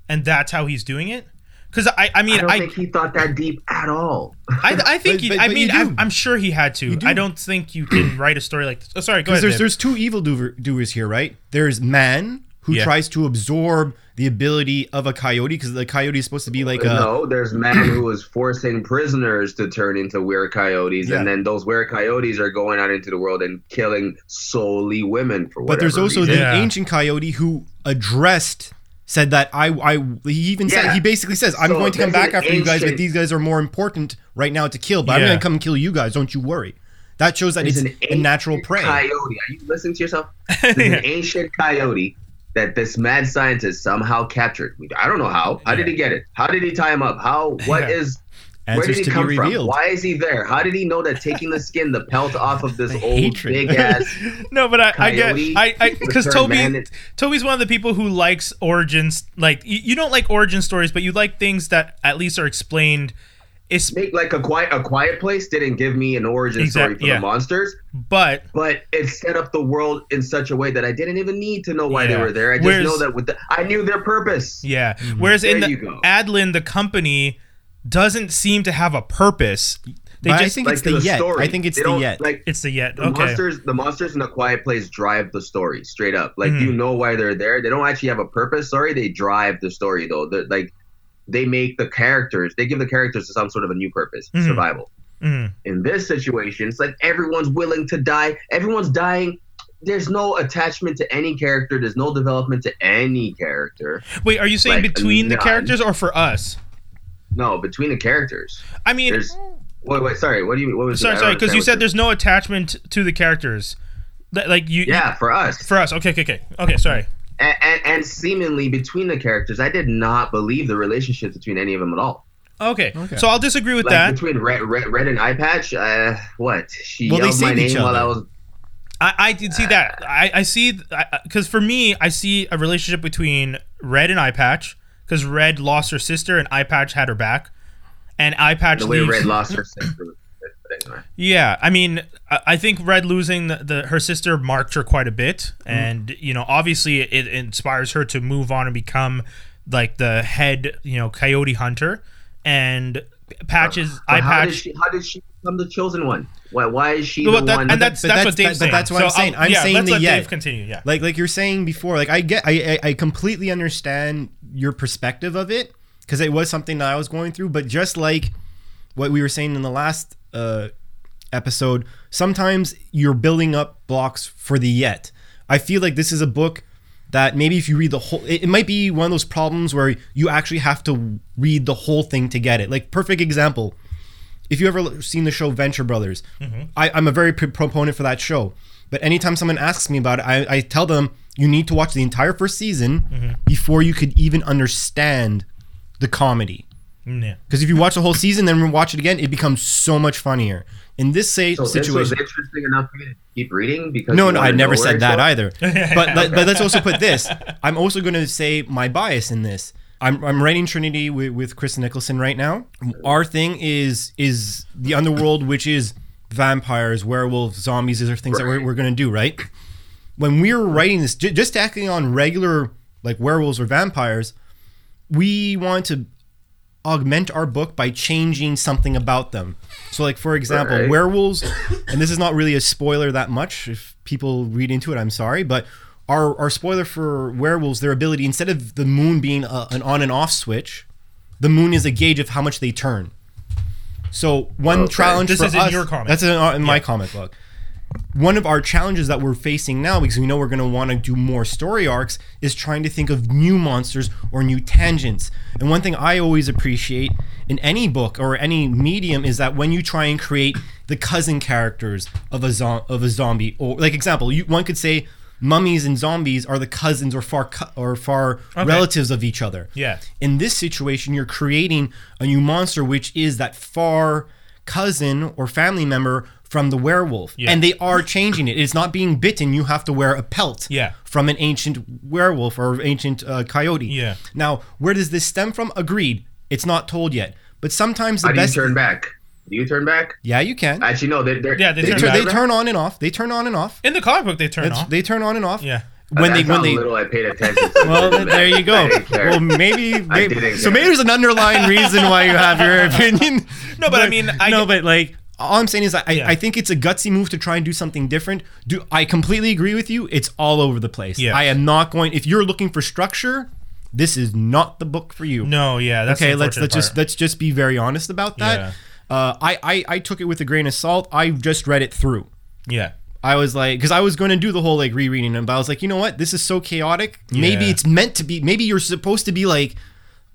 and that's how he's doing it? Because I, I mean, I don't I, think he thought that deep at all. I, I think, but, he, but, I but mean, I, I'm sure he had to. Do. I don't think you can write a story like this. Oh, sorry, go ahead. There's, there's two evildoers here, right? There's man who yeah. tries to absorb the ability of a coyote, because the coyote is supposed to be like a... No, there's man who is forcing prisoners to turn into were-coyotes, yeah. and then those were-coyotes are going out into the world and killing solely women for whatever reason. But there's also reason. the yeah. ancient coyote who addressed... Said that I, I he even yeah. said, he basically says, I'm so going to come back after ancient. you guys, but these guys are more important right now to kill, but yeah. I'm going to come and kill you guys, don't you worry. That shows that there's it's an a natural prey. Coyote. Are you listening to yourself? There's yeah. an ancient coyote that this mad scientist somehow captured. I don't know how. How yeah. did he get it? How did he tie him up? How? What yeah. is... Where did he come from? Why is he there? How did he know that taking the skin, the pelt off of this old big ass? No, but I, I get, I, I, because Toby, Toby's one of the people who likes origins. Like you, you don't like origin stories, but you like things that at least are explained. It's like a quiet, a quiet place didn't give me an origin exactly, story for yeah. the monsters, but but it set up the world in such a way that I didn't even need to know why yeah. they were there. I just whereas, know that with the, I knew their purpose. Yeah. Mm-hmm. Whereas there in the Adlin, the company. Doesn't seem to have a purpose. They just, I think like it's the, the yet. Story. I think it's the yet. Like, it's the yet. The okay. monsters, the monsters in the quiet place drive the story straight up. Like mm. you know why they're there. They don't actually have a purpose. Sorry, they drive the story though. They're, like they make the characters. They give the characters some sort of a new purpose. Mm. Survival. Mm. In this situation, it's like everyone's willing to die. Everyone's dying. There's no attachment to any character. There's no development to any character. Wait, are you saying like, between none. the characters or for us? No, between the characters. I mean, there's, wait, wait, sorry. What do you? What was? Sorry, sorry, because you said there's no attachment to the characters, like you. Yeah, for us. For us, okay, okay, okay, okay. Sorry. And, and, and seemingly between the characters, I did not believe the relationships between any of them at all. Okay, okay. So I'll disagree with like, that. Between Red, Red, Red and Eye Patch, uh, what she well, yelled my name while I was. I, I did see uh, that. I, I see because for me, I see a relationship between Red and Eye Patch. Because Red lost her sister and Eye Patch had her back, and Eye Patch. The way leaves. Red lost her sister. Yeah, I mean, I think Red losing the, the her sister marked her quite a bit, and mm. you know, obviously, it, it inspires her to move on and become like the head, you know, coyote hunter. And patches, eye how patch. Did she, how did she become the chosen one? Why? Why is she well, the that, one? And that's, that's, that's what Dave's that, saying. But that's what so I'm saying. I'll, I'm yeah, saying let's the let yet. Dave continue. Yeah. Like like you're saying before. Like I get. I I completely understand your perspective of it because it was something that I was going through. But just like what we were saying in the last uh, episode, sometimes you're building up blocks for the yet. I feel like this is a book that maybe if you read the whole, it, it might be one of those problems where you actually have to read the whole thing to get it. Like, perfect example. If you've ever seen the show Venture Brothers, mm-hmm. I, I'm a very p- proponent for that show. But anytime someone asks me about it, I, I tell them, you need to watch the entire first season mm-hmm. before you could even understand the comedy. Because yeah. if you watch the whole season, then watch it again, it becomes so much funnier. In this say, so, situation, so it's interesting enough for you to keep reading because no, no, I never said that either. But let, but let's also put this. I'm also going to say my bias in this. I'm I'm writing Trinity with, with Chris Nicholson right now. Our thing is is the underworld, which is vampires, werewolves, zombies. These are things right. that we're we're going to do right. When we were writing this, j- just acting on regular like werewolves or vampires, we want to augment our book by changing something about them. So like, for example, right. werewolves, and this is not really a spoiler that much. If people read into it, I'm sorry, but our, our spoiler for werewolves, their ability, instead of the moon being a, an on and off switch, the moon is a gauge of how much they turn. So one okay. challenge this for is us, in your comic. That's in, in my yeah. comic book. One of our challenges that we're facing now, because we know we're going to want to do more story arcs, is trying to think of new monsters or new tangents. And one thing I always appreciate in any book or any medium is that when you try and create the cousin characters of a zo- of a zombie, or like example, you, one could say mummies and zombies are the cousins or far co- or far okay. relatives of each other. Yeah. In this situation, you're creating a new monster, which is that far cousin or family member from the werewolf. Yeah. And they are changing it. It's not being bitten. You have to wear a pelt yeah. from an ancient werewolf or ancient uh, coyote. Yeah. Now, where does this stem from? Agreed. It's not told yet. But sometimes the How best... How do you turn back? Do you turn back? Yeah, you can. Actually, no. They're, they're, yeah, they, they, turn, turn, they turn on and off. They turn on and off. In the comic book, they turn it's, off. They turn on and off. Yeah. When That's they when they little I paid attention to well that. There you go. Well maybe, maybe so maybe there's an underlying reason why you have your opinion. No, but, but I mean I no, get, but like all I'm saying is I, yeah. I think it's a gutsy move to try and do something different. Do I completely agree with you? It's all over the place. Yeah. I am not going if you're looking for structure, this is not the book for you. No, yeah, that's okay. Let's let's part. just let's just be very honest about that. Yeah. Uh, I, I I took it with a grain of salt. I just read it through. Yeah. I was like, because I was going to do the whole like rereading them, but I was like, you know what? This is so chaotic. Yeah. Maybe it's meant to be. Maybe you're supposed to be like,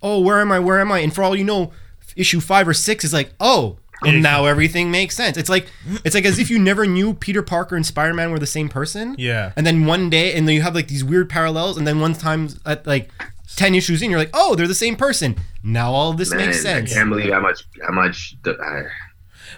oh, where am I? Where am I? And for all you know, issue five or six is like, oh, and now everything makes sense. It's like, it's like as if you never knew Peter Parker and Spider-Man were the same person. Yeah. And then one day, and then you have like these weird parallels, and then one time at like ten issues in, you're like, oh, they're the same person. Now all of this Man, makes sense. I can't believe how much, how much. The, I...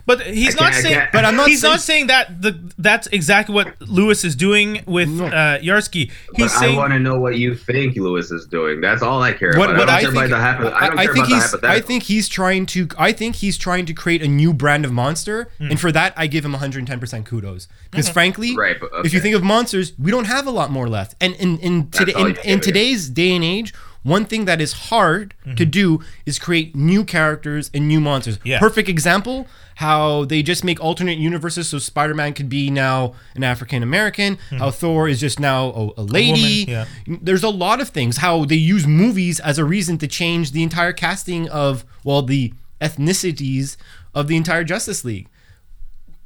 But he's not saying. But I'm not. He's saying, not saying that. The that's exactly what Lewis is doing with uh, Yarsky. He's but saying, I want to know what you think Lewis is doing. That's all I care what, about. What I don't I care think, about the hypo- I don't I care think about he's. The I think he's trying to. I think he's trying to create a new brand of monster, mm. and for that, I give him one hundred ten percent kudos. Because mm-hmm. frankly, right, but, okay. if you think of monsters, we don't have a lot more left. And in in, today, in, in today's day and age. One thing that is hard mm-hmm. to do is create new characters and new monsters. Yeah. Perfect example, how they just make alternate universes so Spider-Man could be now an African-American, mm-hmm. how Thor is just now a, a lady. A yeah. There's a lot of things, how they use movies as a reason to change the entire casting of, well, the ethnicities of the entire Justice League.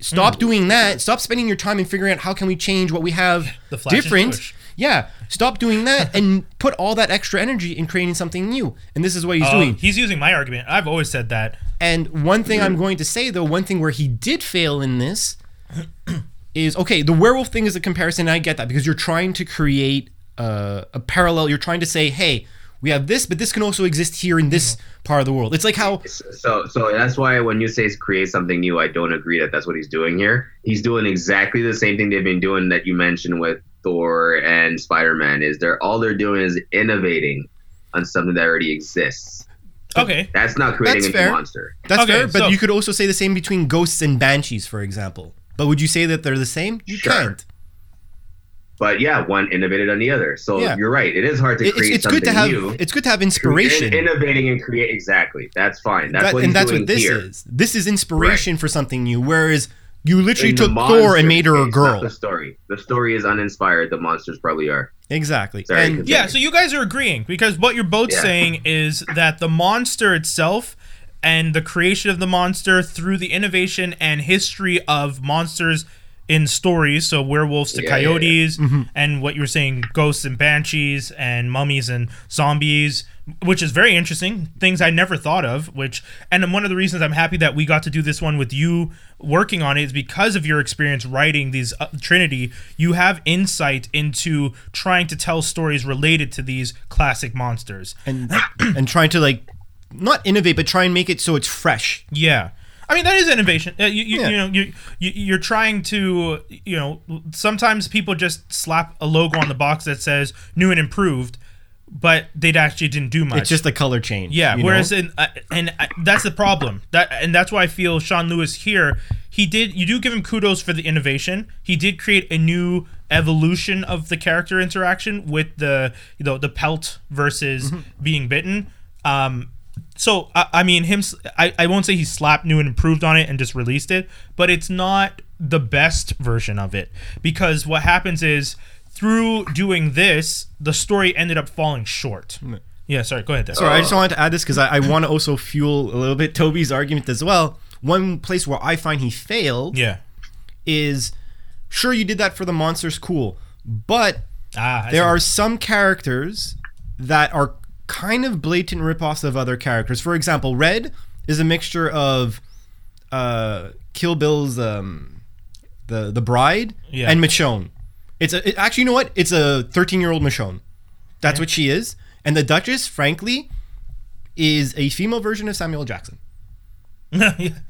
Stop mm-hmm. doing that. Stop spending your time and figuring out how can we change what we have the different. Yeah, stop doing that and put all that extra energy in creating something new. And this is what he's uh, doing. He's using my argument. I've always said that. And one thing I'm going to say, though, one thing where he did fail in this is, okay, the werewolf thing is a comparison, and I get that, because you're trying to create uh, a parallel. You're trying to say, hey, we have this, but this can also exist here in this part of the world. It's like how... So so that's why when you say create something new, I don't agree that that's what he's doing here. He's doing exactly the same thing they've been doing that you mentioned with Thor and Spider-Man. Is they're all they're doing is innovating on something that already exists. Okay, that's not creating that's a fair. monster. That's okay, fair. But so. you could also say the same between ghosts and banshees, for example. But would you say that they're the same? You sure. can't. But yeah, one innovated on the other. So yeah. You're right. It is hard to create it's, it's something good to have, new. It's good to have inspiration. In, innovating and create. Exactly. That's fine. That's that, what and that's what this here. is. This is inspiration right. for something new. Whereas you literally in took Thor and made her a girl. The story. The story is uninspired. The monsters probably are. Exactly. Sorry, and yeah, so you guys are agreeing, because what you're both yeah. saying is that the monster itself and the creation of the monster through the innovation and history of monsters in stories, so werewolves to yeah, coyotes, yeah, yeah. Mm-hmm. and what you were saying, ghosts and banshees and mummies and zombies, which is very interesting, things I never thought of, which, and one of the reasons I'm happy that we got to do this one with you working on it is because of your experience writing these uh, Trinity, you have insight into trying to tell stories related to these classic monsters. And and trying to, like, not innovate, but try and make it so it's fresh. Yeah. I mean, that is innovation. You, you, yeah. you know, you, you, you're trying to, you know, sometimes people just slap a logo on the box that says new and improved, but they actually didn't do much. It's just a color change. Yeah. Whereas, in, uh, and uh, that's the problem. That And that's why I feel Sean Lewis here, he did, you do give him kudos for the innovation. He did create a new evolution of the character interaction with the, you know, the pelt versus mm-hmm. being bitten. Um So, I, I mean, him. I, I won't say he slapped new and improved on it and just released it, but it's not the best version of it. Because what happens is, through doing this, the story ended up falling short. Yeah, sorry, go ahead. Dave. Sorry, I just wanted to add this because I, I want to also fuel a little bit Toby's argument as well. One place where I find he failed yeah. is, sure, you did that for the monsters, cool. But ah, there are some characters that are kind of blatant ripoffs of other characters. For example, Red is a mixture of uh, Kill Bill's um, the the bride yeah. and Michonne. It's a, it, actually, you know what? It's a thirteen-year-old Michonne. That's yeah. what she is. And the Duchess, frankly, is a female version of Samuel Jackson.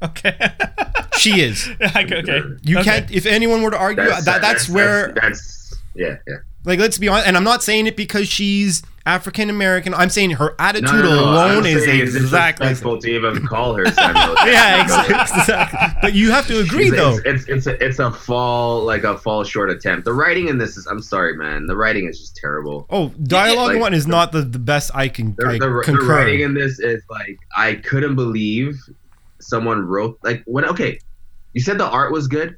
okay. She is. Okay. okay. You okay. can't. If anyone were to argue, that's, that, that's, that's where. That's, that's yeah. Yeah. Like, let's be honest, and I'm not saying it because she's African-American. I'm saying her attitude no, no, no. alone is exactly... It's disrespectful to even call her Samuel. yeah, exactly. But you have to agree, it's, though. It's, it's, it's, a, it's a fall, like a fall short attempt. The writing in this is... I'm sorry, man. The writing is just terrible. Oh, dialogue like, one is the, not the, the best I can the, like, the, concur. The writing in this is like, I couldn't believe someone wrote... Like, when, okay, you said the art was good.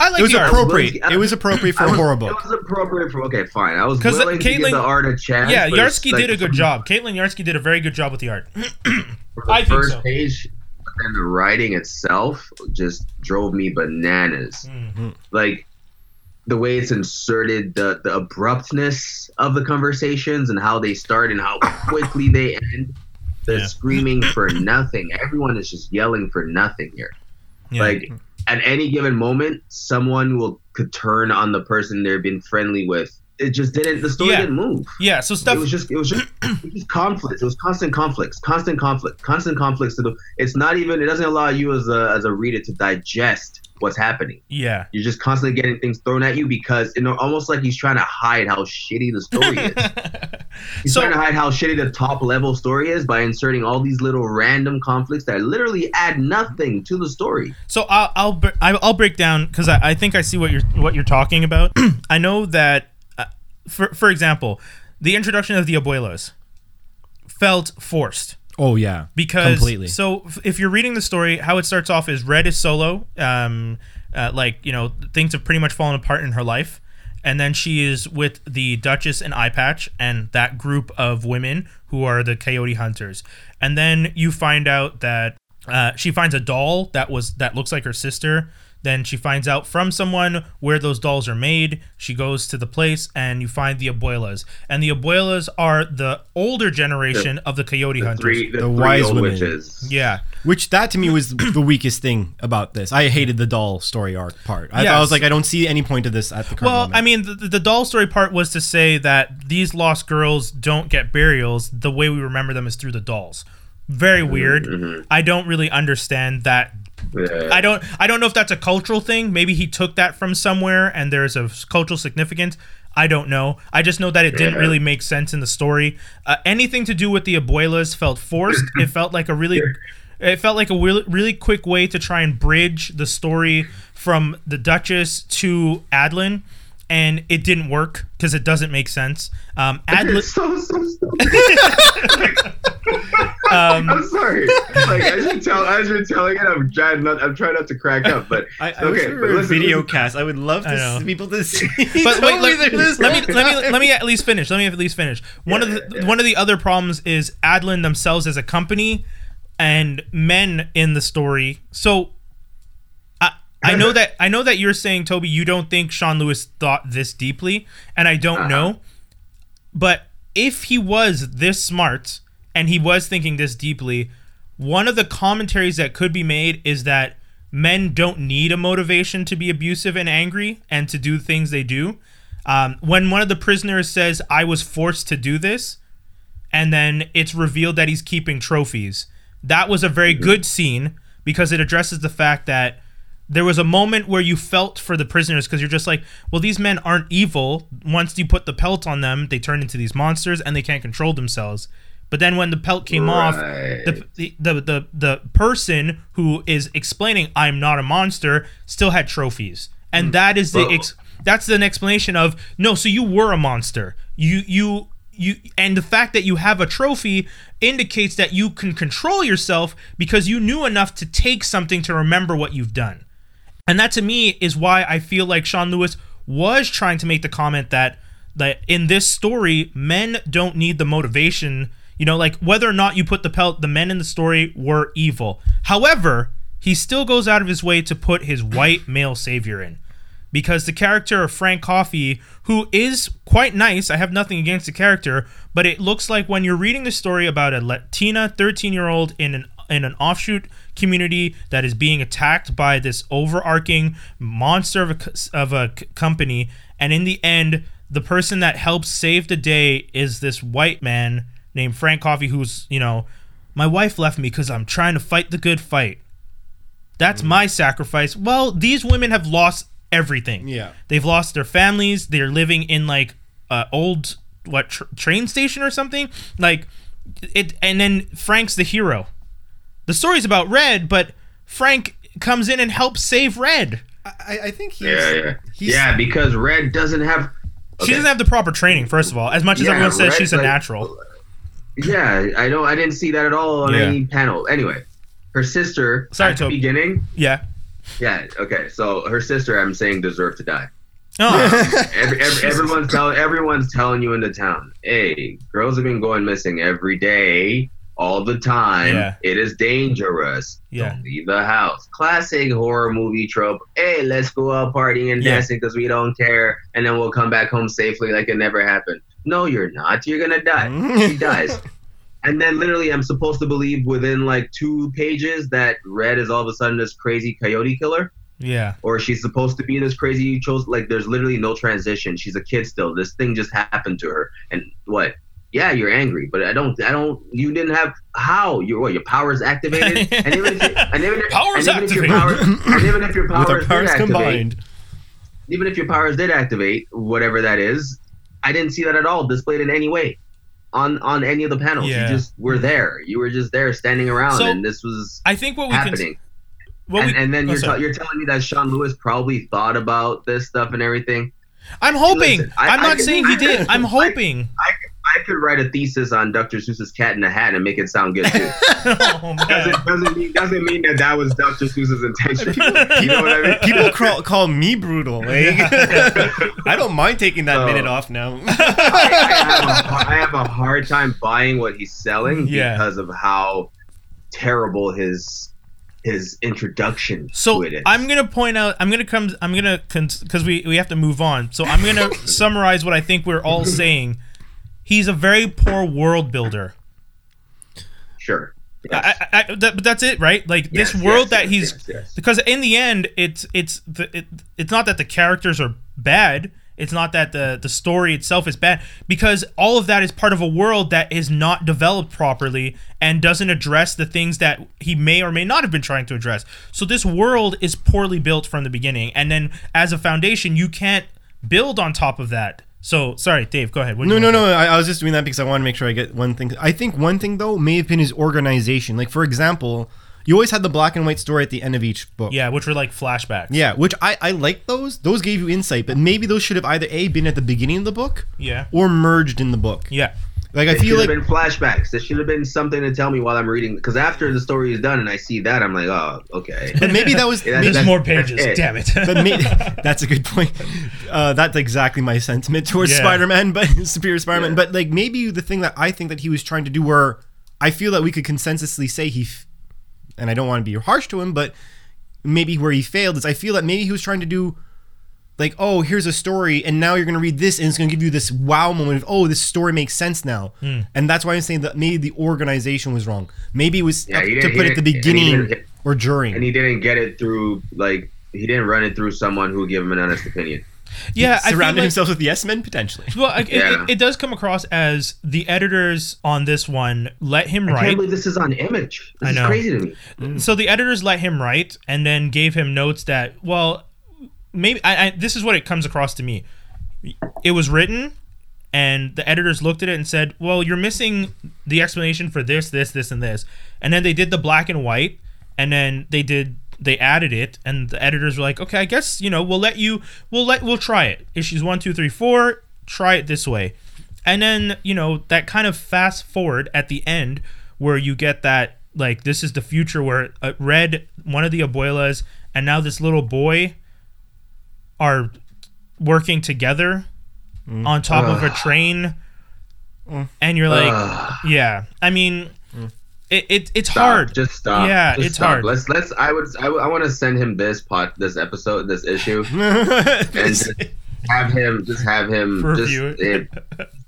I like it was the appropriate. Willing, I, it was appropriate for was, a horror book. It was appropriate for okay, fine. I was willing Caitlin, to give the art a chance. Yeah, Yarsky like, did a good job. Caitlin Yarsky did a very good job with the art. for the I first think so. page, and the writing itself just drove me bananas. Mm-hmm. Like the way it's inserted, the the abruptness of the conversations and how they start and how quickly they end. They're yeah. screaming for nothing. Everyone is just yelling for nothing here. Yeah. Like. At any given moment, someone will could turn on the person they've been friendly with. It just didn't. The story yeah. didn't move. Yeah. So stuff. It was just. It was just, it was just conflicts. It was constant conflicts. Constant conflict. Constant conflicts. To the. It's not even. It doesn't allow you as a as a reader to digest what's happening. Yeah. You're just constantly getting things thrown at you because you know, almost like he's trying to hide how shitty the story is. He's so, trying to hide how shitty the top level story is by inserting all these little random conflicts that literally add nothing to the story. So I'll I'll I'll break down because I, I think I see what you're what you're talking about. I know that uh, for for example, the introduction of the abuelas felt forced. Oh yeah, because completely. So if you're reading the story, how it starts off is Red is solo, um, uh, like you know things have pretty much fallen apart in her life, and then she is with the Duchess and Eye Patch and that group of women who are the coyote hunters, and then you find out that uh, she finds a doll that was that looks like her sister. Then she finds out from someone where those dolls are made. She goes to the place and you find the abuelas. And the abuelas are the older generation the, of the coyote the hunters. Three, the the three wise women. Witches. Yeah. Which that to me was the weakest thing about this. I hated the doll story arc part. I, yes. I was like, I don't see any point of this at the current well, moment. Well, I mean, the, the doll story part was to say that these lost girls don't get burials. The way we remember them is through the dolls. Very weird. Mm-hmm. I don't really understand that. Yeah. I don't I don't know if that's a cultural thing. Maybe he took that from somewhere and there's a cultural significance. I don't know. I just know that it didn't yeah. really make sense in the story. Uh, anything to do with the abuelas felt forced. It felt like a really it felt like a really, really quick way to try and bridge the story from the Duchess to Adlin. and it didn't work because it doesn't make sense. Um, ad li- so, so, so. um, I'm sorry. Like, as you're tell, as you're telling it, I'm trying not, I'm trying not to crack up. But I, I okay, but listen, video listen. cast. I would love to see people to see. But wait, let, let, me, let me let me let me at least finish. Let me at least finish. One yeah, of the, yeah. one of the other problems is Adlin themselves as a company and men in the story. So. I know that I know that you're saying, Toby, you don't think Sean Lewis thought this deeply, and I don't uh-huh. know. But if he was this smart and he was thinking this deeply, one of the commentaries that could be made is that men don't need a motivation to be abusive and angry and to do things they do. Um, when one of the prisoners says, "I was forced to do this," and then it's revealed that he's keeping trophies, that was a very good scene because it addresses the fact that there was a moment where you felt for the prisoners because you're just like, well, these men aren't evil. Once you put the pelt on them, they turn into these monsters and they can't control themselves. But then when the pelt came right. off, the, the the the the person who is explaining I'm not a monster still had trophies, and mm. that is the ex- that's an explanation of no. So you were a monster. You you. You and the fact that you have a trophy indicates that you can control yourself because you knew enough to take something to remember what you've done. And that to me is why I feel like Sean Lewis was trying to make the comment that that in this story, men don't need the motivation, you know, like whether or not you put the pelt, the men in the story were evil. However, he still goes out of his way to put his white male savior in. Because the character of Frank Coffey, who is quite nice, I have nothing against the character, but it looks like when you're reading the story about a Latina thirteen-year-old in an in an offshoot community that is being attacked by this overarching monster of a, of a company, and in the end, the person that helps save the day is this white man named Frank Coffey, who's, you know, my wife left me because I'm trying to fight the good fight. That's mm. my sacrifice. Well, these women have lost everything. Yeah, they've lost their families. They're living in like uh, old what tr- train station or something like it. And then Frank's the hero. The story's about Red, but Frank comes in and helps save Red. I, I think he's yeah, yeah. he's yeah because Red doesn't have okay. she doesn't have the proper training. First of all, as much as yeah, everyone says Red's she's a like, natural. Yeah, I don't. I didn't see that at all on yeah. any panel. Anyway, her sister Sorry, at the Toby. beginning. Yeah. Yeah. Okay. So her sister, I'm saying, deserved to die. Oh. Um, every, every, everyone's telling everyone's telling you in the town, hey, girls have been going missing every day, all the time. Yeah. It is dangerous. Yeah. Don't leave the house. Classic horror movie trope. Hey, let's go out partying and yeah. dancing because we don't care, and then we'll come back home safely like it never happened. No, you're not. You're gonna die. She dies. And then literally I'm supposed to believe within like two pages that Red is all of a sudden this crazy coyote killer. Yeah. Or she's supposed to be this crazy chose like there's literally no transition. She's a kid still. This thing just happened to her. And what? Yeah, you're angry, but I don't I don't you didn't have how? Your what, your powers activated? And even if you, and even if, powers and even if your powers and even if your powers, with our powers did combined. activate, even if your powers did activate, whatever that is, I didn't see that at all displayed in any way. On, on any of the panels, yeah. you just were there. You were just there, standing around, so, and this was I think what we happening. Can, what and, we, and then oh, you're ta- you're telling me that Sean Lewis probably thought about this stuff and everything. I'm hoping. Listen, I, I'm I, not I can, saying he did. I'm hoping. I, I, I could write a thesis on Doctor Seuss's Cat in a Hat and make it sound good too. oh, doesn't doesn't mean, doesn't mean that that was Doctor Seuss's intention. People, you know what I mean? People call, call me brutal. Like. I don't mind taking that so, minute off now. I, I, have a, I have a hard time buying what he's selling yeah. because of how terrible his his introduction so to it is. I'm gonna point out. I'm gonna come. I'm gonna because we we have to move on. So I'm gonna summarize what I think we're all saying. He's a very poor world builder. Sure. Yes. I, I, I, that, but that's it, right? Like yes, this world yes, that yes, he's yes, yes. because in the end, it's it's the, it, it's not that the characters are bad. It's not that the the story itself is bad because all of that is part of a world that is not developed properly and doesn't address the things that he may or may not have been trying to address. So this world is poorly built from the beginning, and then as a foundation, you can't build on top of that. So, sorry, Dave, go ahead. What no, no, no. I, I was just doing that because I want to make sure I get one thing. I think one thing, though, may have been his organization. Like, for example, You always had the black and white story at the end of each book. Yeah, which were like flashbacks. Yeah, which I, I like those. Those gave you insight, but maybe those should have either A, been at the beginning of the book, yeah, or merged in the book. Yeah. Like I it feel like been flashbacks. There should have been something to tell me while I'm reading, because after the story is done and I see that, I'm like, oh, okay. But maybe that was yeah, maybe more pages. It. Damn it! But maybe, that's a good point. Uh, that's exactly my sentiment towards yeah. Spider-Man, but Superior Spider-Man. Yeah. But like maybe the thing that I think that he was trying to do, where I feel that we could consensusly say he, f- and I don't want to be harsh to him, but maybe where he failed is I feel that maybe he was trying to do. Like, oh, here's a story, and now you're going to read this, and it's going to give you this wow moment of, oh, this story makes sense now. Mm. And that's why I'm saying that maybe the organization was wrong. Maybe it was yeah, to put it at the beginning or during. And he didn't get it through, like, he didn't run it through someone who would give him an honest opinion. Yeah, I surrounded like, himself with the Yes Men potentially. Well, I, yeah. it, it does come across as the editors on this one let him I write. I can't believe this is on Image. This I know. Is crazy to me. Mm. So the editors let him write, and then gave him notes that, well... Maybe I, I, this is what it comes across to me. It was written, and the editors looked at it and said, well, you're missing the explanation for this, this, this, and this. And then they did the black and white, and then they did they added it, and the editors were like, okay, I guess, you know, we'll let you we'll let we'll try it. Issues one, two, three, four, try it this way. And then, you know, that kind of fast forward at the end where you get that, like, this is the future where Red, one of the abuelas, and now this little boy are working together mm. on top Ugh. of a train mm. and you're like Ugh. yeah I mean mm. it, it it's stop. hard just stop yeah just it's stop. hard let's let's I would I, I want to send him this pot this episode this issue and just have him just have him just it,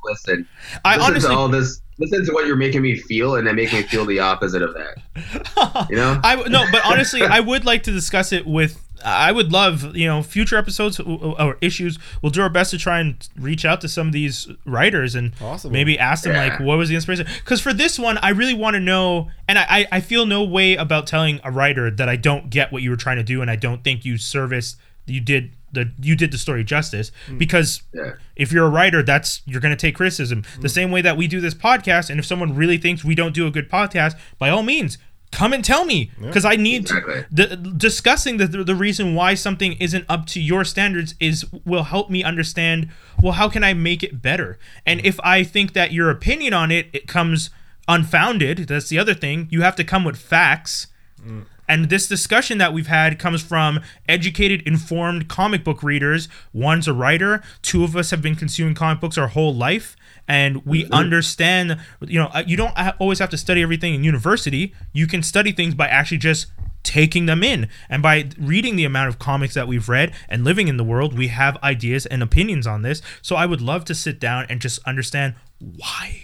listen I listen honestly to all this listen to what you're making me feel, and then make me feel the opposite of that, you know. I no but honestly I would like to discuss it with I would love, you know, future episodes or issues. We'll do our best to try and reach out to some of these writers and Possibly. maybe ask them, yeah. like, what was the inspiration? Because for this one, I really want to know, and I, I feel no way about telling a writer that I don't get what you were trying to do, and I don't think you serviced, you did the you did the story justice. Mm. Because yeah. if you're a writer, that's you're going to take criticism. Mm. The same way that we do this podcast, and if someone really thinks we don't do a good podcast, by all means, come and tell me, because yeah, I need exactly. to, the, discussing the the reason why something isn't up to your standards is will help me understand, well, how can I make it better? And if I think that your opinion on it, it comes unfounded, that's the other thing. You have to come with facts. Mm. And this discussion that we've had comes from educated, informed comic book readers. One's a writer. Two of us have been consuming comic books our whole life. And we mm-hmm. understand, you know, you don't always have to study everything in university. You can study things by actually just taking them in. And by reading the amount of comics that we've read and living in the world, we have ideas and opinions on this. So I would love to sit down and just understand why.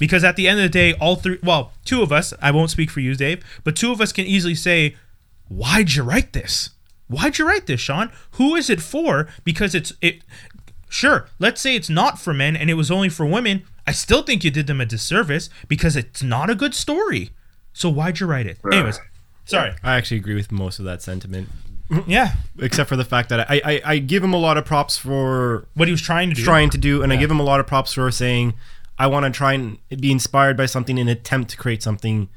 Because at the end of the day, all three, well, two of us, I won't speak for you, Dave, but two of us can easily say, why'd you write this? Why'd you write this, Sean? Who is it for? Because it's, it. sure, let's say it's not for men and it was only for women. I still think you did them a disservice because it's not a good story. So why'd you write it? Anyways, sorry. I actually agree with most of that sentiment. Yeah. Except for the fact that I, I, I give him a lot of props for what he was trying to do. Trying to do, and yeah. I give him a lot of props for saying, I want to try and be inspired by something and attempt to create something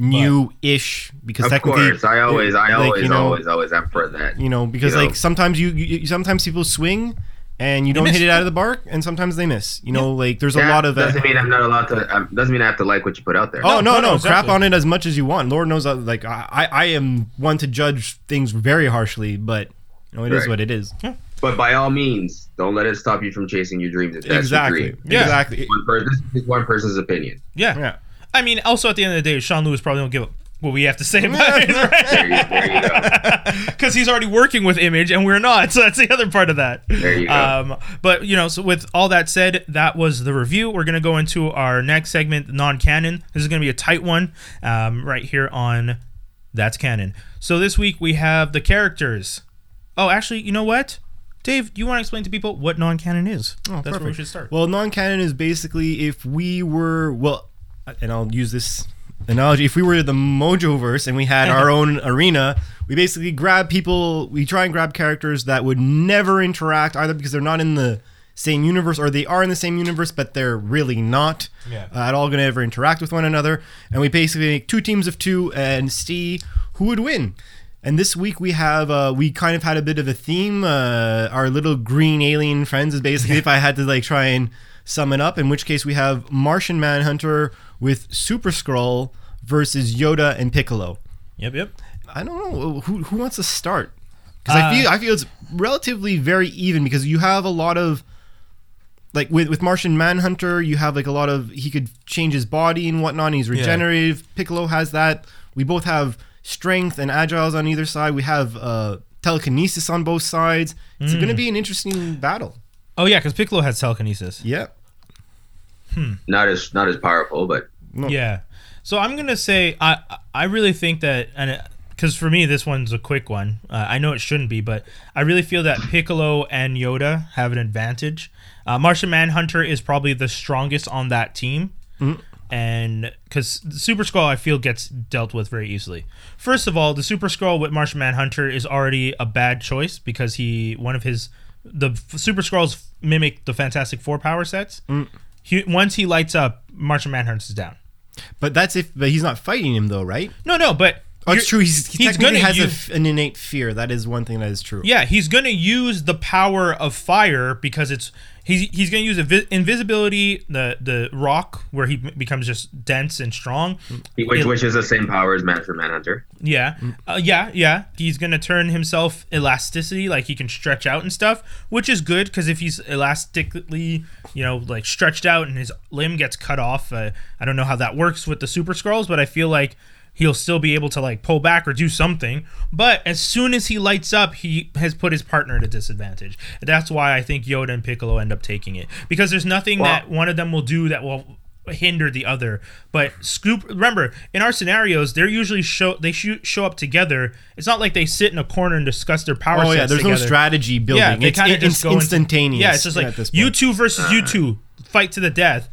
new-ish. Because of technically, course, I always, I like, always, you know, always, always am for that. You know, because you like know? sometimes you, you, sometimes people swing and you they don't hit it out of the bark, and sometimes they miss. You yeah. know, like there's yeah, a lot of that. Doesn't mean I'm not allowed to. Um, doesn't mean I have to like what you put out there. Oh no, no, no exactly. crap on it as much as you want. Lord knows, like I, I am one to judge things very harshly, but you know, it right. is what it is. Yeah. But by all means, don't let it stop you from chasing your dreams. If that's exactly. your dream. Yeah. Exactly. One person, one person's opinion. Yeah. yeah. I mean, also at the end of the day, Sean Lewis probably don't give up what we have to say about it. Right? There you go. Because he's already working with Image and we're not. So that's the other part of that. There you go. Um, but, you know, so with all that said, that was the review. We're going to go into our next segment, non-canon. This is going to be a tight one um, right here on That's Canon. So this week we have the characters. Oh, actually, you know what? Dave, do you want to explain to people what non-canon is? Oh, That's perfect. where we should start. Well, non-canon is basically if we were, well, and I'll use this analogy, if we were the Mojoverse and we had our own arena, we basically grab people, we try and grab characters that would never interact either because they're not in the same universe, or they are in the same universe, but they're really not yeah. uh, at all going to ever interact with one another. And we basically make two teams of two and see who would win. And this week we have, uh, we kind of had a bit of a theme. Uh, our little green alien friends is basically, if I had to like try and sum it up, in which case we have Martian Manhunter with Super Skrull versus Yoda and Piccolo. Yep, yep. I don't know who who wants to start, because uh, I feel I feel it's relatively very even, because you have a lot of like with, with Martian Manhunter, you have like a lot of, he could change his body and whatnot, and he's regenerative. Yeah. Piccolo has that. We both have strength and agiles on either side. We have uh, telekinesis on both sides. It's mm. going to be an interesting battle. Oh yeah, because Piccolo has telekinesis. Yeah. Hmm. Not as not as powerful, but no. Yeah. So I'm gonna say I I really think that, and because for me this one's a quick one. Uh, I know it shouldn't be, but I really feel that Piccolo and Yoda have an advantage. Uh, Martian Manhunter is probably the strongest on that team. Mm-hmm. And because Super Skrull, I feel, gets dealt with very easily. First of all, the Super Skrull with Martian Manhunter is already a bad choice, because he one of his the Super Skrulls mimic the Fantastic Four power sets. Mm. He, once he lights up, Martian Manhunter's down. But that's if but he's not fighting him though, right? No, no, but oh, it's true. He's, he he's technically has use, a, an innate fear. That is one thing that is true. Yeah, he's gonna use the power of fire, because it's. He's he's going to use invis- invisibility, the the rock, where he becomes just dense and strong. Which, which is the same power as Master Manhunter. Yeah. Uh, yeah, yeah. He's going to turn himself elasticity, like he can stretch out and stuff, which is good, because if he's elastically, you know, like stretched out and his limb gets cut off, uh, I don't know how that works with the Super Skrulls, but I feel like he'll still be able to like pull back or do something. But as soon as he lights up, he has put his partner at a disadvantage. That's why I think Yoda and Piccolo end up taking it, because there's nothing wow. that one of them will do that will hinder the other. But scoop, remember, in our scenarios, they're usually show they shoot, show up together. It's not like they sit in a corner and discuss their power. Oh yeah, there's together. no strategy building. Yeah, they kind of just go instantaneous. Into, yeah, it's just like you two versus you two fight to the death.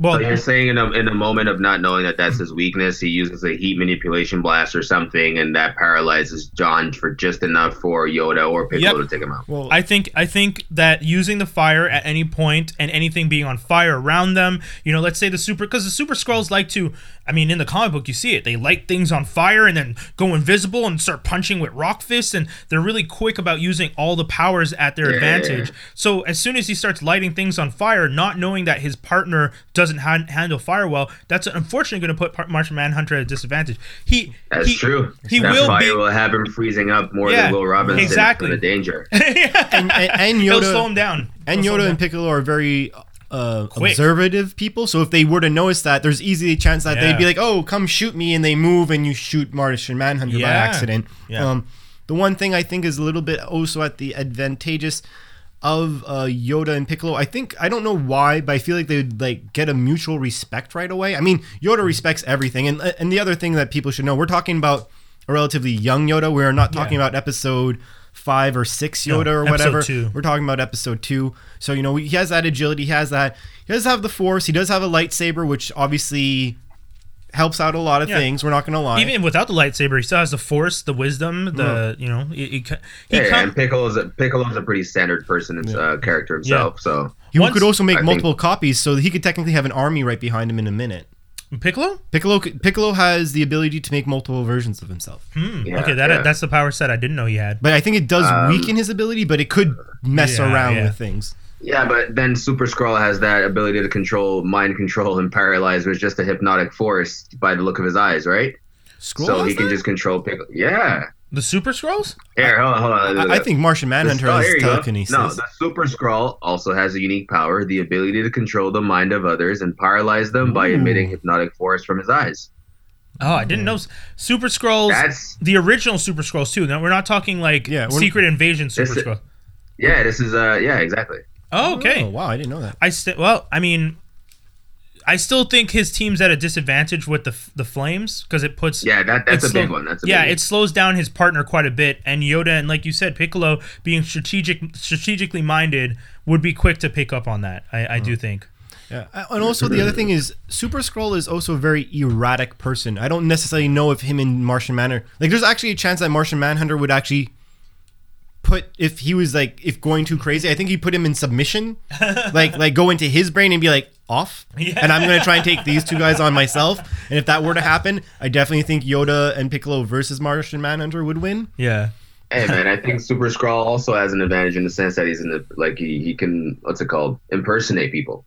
Well, so you're saying in a, in a moment of not knowing that that's his weakness, he uses a heat manipulation blast or something, and that paralyzes John for just enough for Yoda or Piccolo yep. to take him out. Well, I think I think that using the fire at any point and anything being on fire around them, you know, let's say the super, because the Super Skrulls like to, I mean, in the comic book you see it, they light things on fire and then go invisible and start punching with rock fists, and they're really quick about using all the powers at their yeah. advantage. So as soon as he starts lighting things on fire, not knowing that his partner doesn't doesn't hand, handle fire well, that's unfortunately going to put Martian Manhunter at a disadvantage. He that's he, true. He that will fire be, will have him freezing up more yeah, than Will Robinson exactly. in a danger. yeah. and, and, and Yoda, it'll slow him down. And Yoda down. and Piccolo are very uh, observative people, so if they were to notice that, there's easily a chance that yeah. they'd be like, "Oh, come shoot me," and they move and you shoot Martian Manhunter yeah. by accident. Yeah. Um, the one thing I think is a little bit also at the advantageous of uh, Yoda and Piccolo, I think, I don't know why, but I feel like they would like get a mutual respect right away. I mean, Yoda respects everything, and and the other thing that people should know, we're talking about a relatively young Yoda. We're not talking yeah. about episode five or six Yoda no, or whatever. Two. We're talking about episode two. So, you know, he has that agility, he has that, he does have the force, he does have a lightsaber, which obviously helps out a lot of yeah. things. We're not going to lie. Even without the lightsaber, he still has the force, the wisdom, the mm. you know. He, he, he yeah, com- and Piccolo's a, Piccolo's a pretty standard person and yeah. uh, character himself. Yeah. So he Once, could also make I multiple think- copies, so he could technically have an army right behind him in a minute. Piccolo? Piccolo Piccolo has the ability to make multiple versions of himself. Hmm. Yeah, okay, that yeah. that's the power set I didn't know he had. But I think it does um, weaken his ability, but it could mess yeah, around yeah. with things. Yeah, but then Super Skrull has that ability to control, mind control, and paralyze, which is just a hypnotic force by the look of his eyes, right? Skrull so he that? can just control Piccolo. Yeah. The Super Skrulls? Here, hold on, hold on. I, the, I think Martian Manhunter has telekinesis. No, the Super Skrull also has a unique power, the ability to control the mind of others and paralyze them Ooh. by emitting hypnotic force from his eyes. Oh, I didn't know Super Skrulls. That's the original Super Skrulls, too. Now, we're not talking like yeah, Secret Invasion Super Skrull. Is, yeah, this is, uh, yeah, exactly. Oh, okay. Oh, wow, I didn't know that. I st- well, I mean, I still think his team's at a disadvantage with the f- the flames, because it puts yeah, that that's a slow- big one. That's a yeah, big it one. slows down his partner quite a bit. And Yoda and, like you said, Piccolo being strategic, strategically minded, would be quick to pick up on that. I, I oh. do think. Yeah, and also the other thing is Super Skrull is also a very erratic person. I don't necessarily know if him and Martian Manhunter, like, there's actually a chance that Martian Manhunter would actually put, if he was like, if going too crazy, I think he put him in submission, like like go into his brain and be like, off, yeah. And I'm going to try and take these two guys on myself. And if that were to happen, I definitely think Yoda and Piccolo versus Martian Manhunter would win. Yeah. Hey man, I think Super Skrull also has an advantage in the sense that he's in the, like he, he can, what's it called, impersonate people.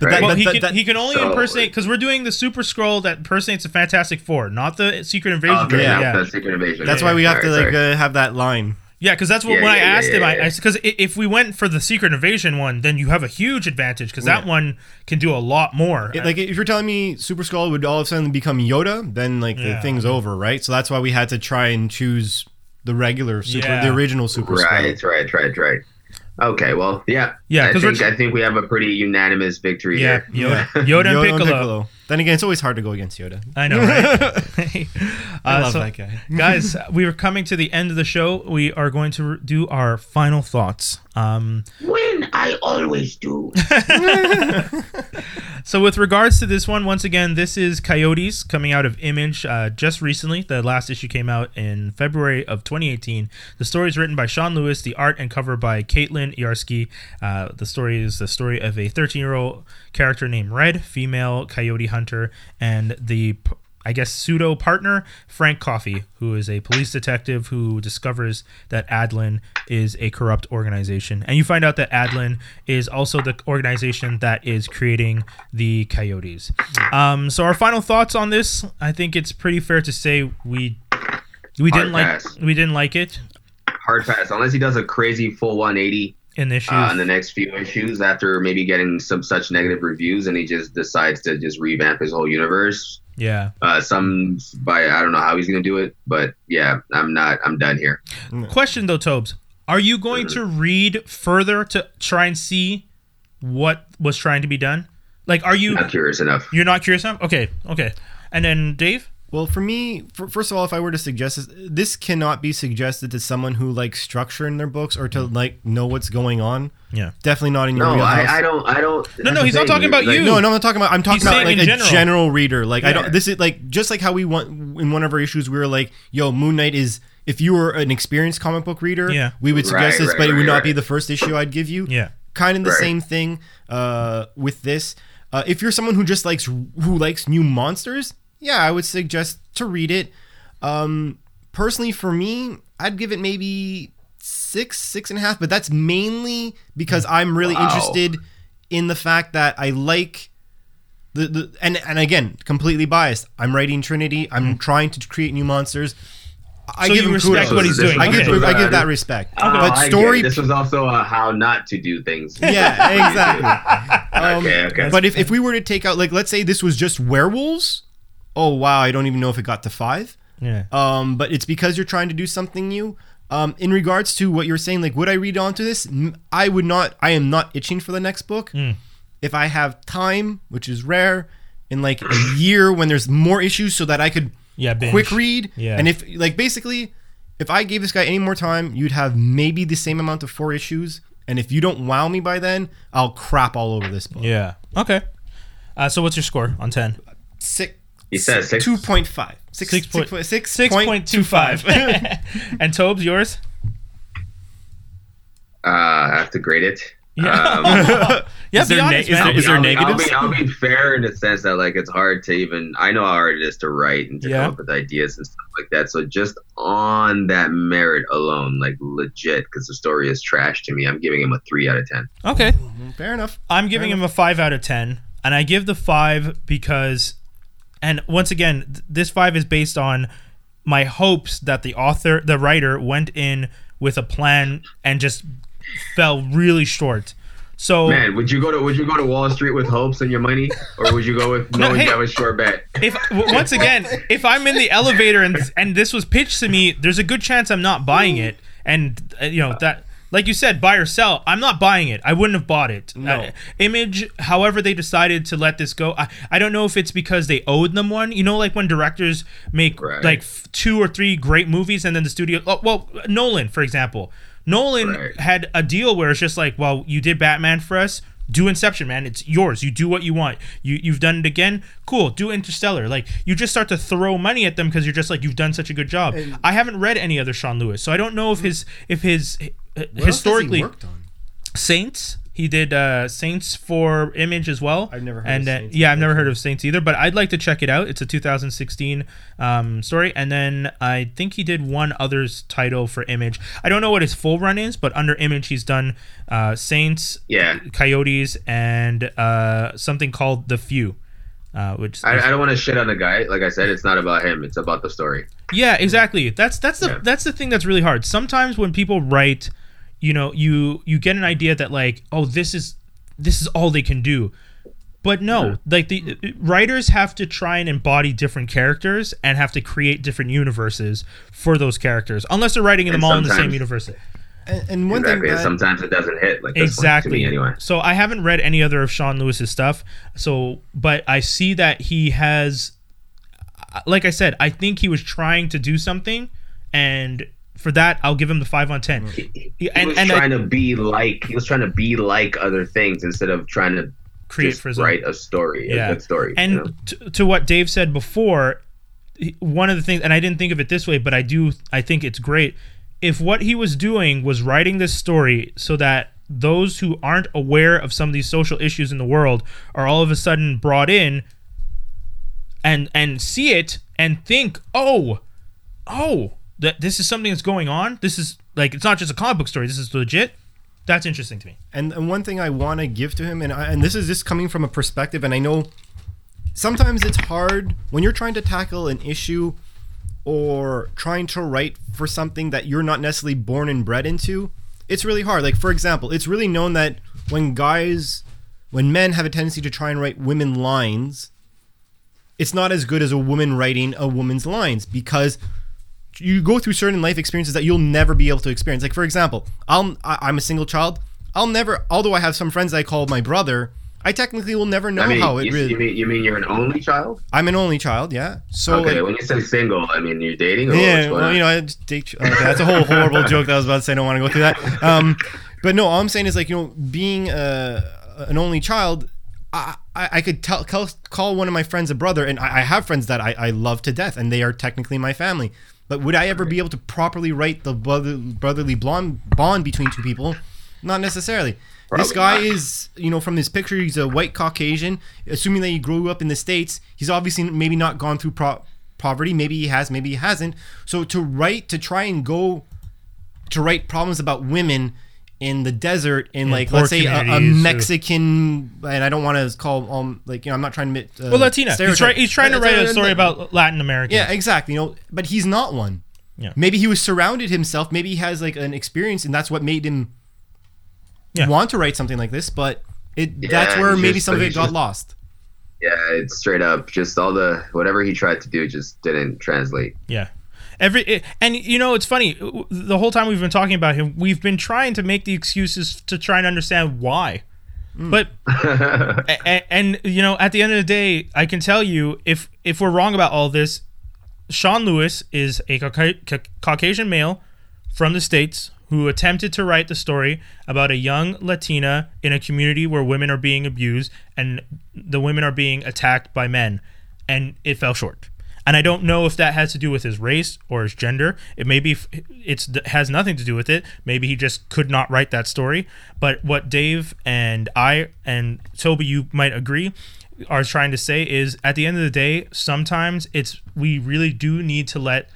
But right? that, well, that, he, that, can, that, he can only so, impersonate, because we're doing the Super Skrull that impersonates the Fantastic Four, not the Secret Invasion. Oh, okay, yeah, yeah. The Secret Invasion. That's yeah, why we yeah. have All to right, like uh, have that line. Yeah, because that's what yeah, when yeah, I asked yeah, him, yeah, I because yeah. if we went for the Secret Invasion one, then you have a huge advantage because yeah. that one can do a lot more. It, like if you're telling me Super Skrull would all of a sudden become Yoda, then like yeah. the thing's over, right? So that's why we had to try and choose the regular super, yeah. the original Super Skrull. Right, right, right, right. Okay, well, yeah, yeah. I think, I think we have a pretty unanimous victory yeah, here. Yoda, Yoda, Yoda and, Piccolo. and Piccolo. Then again, it's always hard to go against Yoda. I know, right? I uh, love so, that guy. Guys, we are coming to the end of the show. We are going to do our final thoughts. Um, when I always do. So with regards to this one, once again, this is Coyotes coming out of Image uh, just recently. The last issue came out in February of twenty eighteen. The story is written by Sean Lewis, the art and cover by Caitlin Yarsky. Uh, the story is the story of a thirteen-year-old character named Red, female coyote hunter, and the, I guess, pseudo-partner, Frank Coffey, who is a police detective who discovers that Adlin is a corrupt organization. And you find out that Adlin is also the organization that is creating the Coyotes. Um, so our final thoughts on this, I think it's pretty fair to say we we Hard didn't pass. like we didn't like it. Hard pass, unless he does a crazy full one eighty in issues. Uh, in the next few issues, after maybe getting some such negative reviews, and he just decides to just revamp his whole universe. Yeah. Uh, some by I don't know how he's gonna do it, but yeah, I'm not. I'm done here. Question though, Tobes, are you going to read further to try and see what was trying to be done? Like, are you not curious enough? You're not curious enough. Okay. Okay. And then Dave. Well, for me, for, first of all, if I were to suggest this, this cannot be suggested to someone who likes structure in their books or to like know what's going on. Yeah, definitely not in your. No, real I, I don't. I don't. No, no, he's not talking about like, you. No, no, I'm not talking about. I'm talking he's about like a general. general reader. Like yeah. I don't. This is like just like how we want in one of our issues. We were like, "Yo, Moon Knight is." If you were an experienced comic book reader, yeah. we would suggest right, this, right, but right, it would right. not be the first issue I'd give you. Yeah, kind of the right. same thing uh, with this. Uh, if you're someone who just likes who likes new monsters. Yeah, I would suggest to read it. Um, personally, for me, I'd give it maybe six, six and a half, but that's mainly because I'm really wow. interested in the fact that I like the, the and and again, completely biased. I'm writing Trinity. I'm trying to create new monsters. I so give him respect what he's doing. I give, okay. I give that respect. Oh, but story. This was also a how not to do things. Yeah, exactly. um, okay, okay. But if if we were to take out, like, let's say this was just werewolves. Oh wow, I don't even know if it got to five. Yeah. Um, but it's because you're trying to do something new. Um, in regards to what you're saying, like, would I read onto this? I would not. I am not itching for the next book. Mm. If I have time, which is rare, in like a year when there's more issues, so that I could yeah, quick read. Yeah. And if like basically, if I gave this guy any more time, you'd have maybe the same amount of four issues. And if you don't wow me by then, I'll crap all over this book. Yeah. Okay. Uh, so what's your score on ten? Six. He says six. two point five. six point two five. And Tobes, yours? Uh, I have to grade it. Yeah. Um, yeah, is there, honest, ne- is there, is there I'll, negatives? I'll be, I'll be fair in the sense that like it's hard to even... I know how hard it is to write and to yeah. come up with ideas and stuff like that. So just on that merit alone, like legit, because the story is trash to me, I'm giving him a three out of ten. Okay. Fair enough. I'm giving fair him enough. a five out of ten. And I give the five because... And once again, th- this five is based on my hopes that the author, the writer, went in with a plan and just fell really short. So, man, would you go to would you go to Wall Street with hopes and your money, or would you go with knowing no, hey, that was short bet? If once again, if I'm in the elevator and and this was pitched to me, there's a good chance I'm not buying it, and uh, you know that. Like you said, buy or sell. I'm not buying it. I wouldn't have bought it. No. Uh, Image, however they decided to let this go, I, I don't know if it's because they owed them one. You know, like when directors make right. like f- two or three great movies and then the studio... Oh, well, Nolan, for example. Nolan right. had a deal where it's just like, well, you did Batman for us. do Inception, man. It's yours. You do what you want. You, you've done it again. Cool. Do Interstellar. Like, you just start to throw money at them because you're just like, you've done such a good job. And I haven't read any other Sean Lewis, so I don't know if his if his uh, historically worked on Saints. He did uh, Saints for Image as well. I've never heard and, of Saints. Uh, yeah, I've never heard of Saints either, but I'd like to check it out. It's a two thousand sixteen um, story. And then I think he did one other's title for Image. I don't know what his full run is, but under Image, he's done uh, Saints, yeah. Coyotes, and uh, something called The Few. Uh, which I, I don't want to shit on the guy. Like I said, it's not about him. It's about the story. Yeah, exactly. That's, that's, the, yeah. that's the thing that's really hard. Sometimes when people write... You know, you you get an idea that like, oh, this is this is all they can do, but no, like the writers have to try and embody different characters and have to create different universes for those characters, unless they're writing and them all in the same universe. And, and one exactly, thing that, sometimes it doesn't hit like this exactly. One, to me anyway. So I haven't read any other of Sean Lewis's stuff. So, but I see that he has, like I said, I think he was trying to do something, and. For that, I'll give him the five on ten. He, he and, was and trying I, to be like he was trying to be like other things instead of trying to create just write a story, yeah. a good story. And you know? to, to what Dave said before, one of the things, and I didn't think of it this way, but I do. I think it's great if what he was doing was writing this story so that those who aren't aware of some of these social issues in the world are all of a sudden brought in and and see it and think, oh, oh. That this is something that's going on. This is like, it's not just a comic book story. This is legit. That's interesting to me. And, and one thing I want to give to him, and I, and this is just coming from a perspective, and I know sometimes it's hard when you're trying to tackle an issue or trying to write for something that you're not necessarily born and bred into. It's really hard. Like, for example, it's really known that when guys, when men have a tendency to try and write women lines, it's not as good as a woman writing a woman's lines because... you go through certain life experiences that you'll never be able to experience. Like, for example, I'll, I'm a single child. I'll never, although I have some friends that I call my brother, I technically will never know I mean, how it you, really... You mean, you mean you're an only child? I'm an only child, yeah. So okay, like, when you say single, I mean, you're dating? Or yeah, well, you know, I date, okay, that's a whole horrible joke that I was about to say. I don't want to go through that. Um, but no, all I'm saying is, like, you know, being uh, an only child... I, I could tell, call one of my friends a brother, and I have friends that I, I love to death, and they are technically my family. But would I ever be able to properly write the brother, brotherly blonde bond between two people? Not necessarily. Probably this guy not. Is, you know, from this picture, he's a white Caucasian. Assuming that he grew up in the States, he's obviously maybe not gone through pro- poverty. Maybe he has, maybe he hasn't. So to write, to try and go to write problems about women in the desert, in, in like, let's say a, a Mexican, or, and I don't want to call, um, like, you know, I'm not trying to admit. Uh, well, Latina. He's, try, he's trying to write a story about Latin America. Yeah, exactly. You know, but he's not one. Yeah. Maybe he was surrounded himself. Maybe he has like an experience, and that's what made him yeah. want to write something like this. But it yeah, that's where maybe just, some of it just, got lost. Yeah, it's straight up just all the whatever he tried to do just didn't translate. Yeah. Every and you know it's funny. The whole time we've been talking about him, we've been trying to make the excuses to try and understand why. Mm. But and, and you know, at the end of the day, I can tell you if if we're wrong about all this, Sean Lewis is a ca- ca- Caucasian male from the States who attempted to write the story about a young Latina in a community where women are being abused and the women are being attacked by men, and it fell short. And I don't know if that has to do with his race or his gender. It maybe it's has nothing to do with it. Maybe he just could not write that story. But what Dave and I and Toby, you might agree, are trying to say is at the end of the day, sometimes it's we really do need to let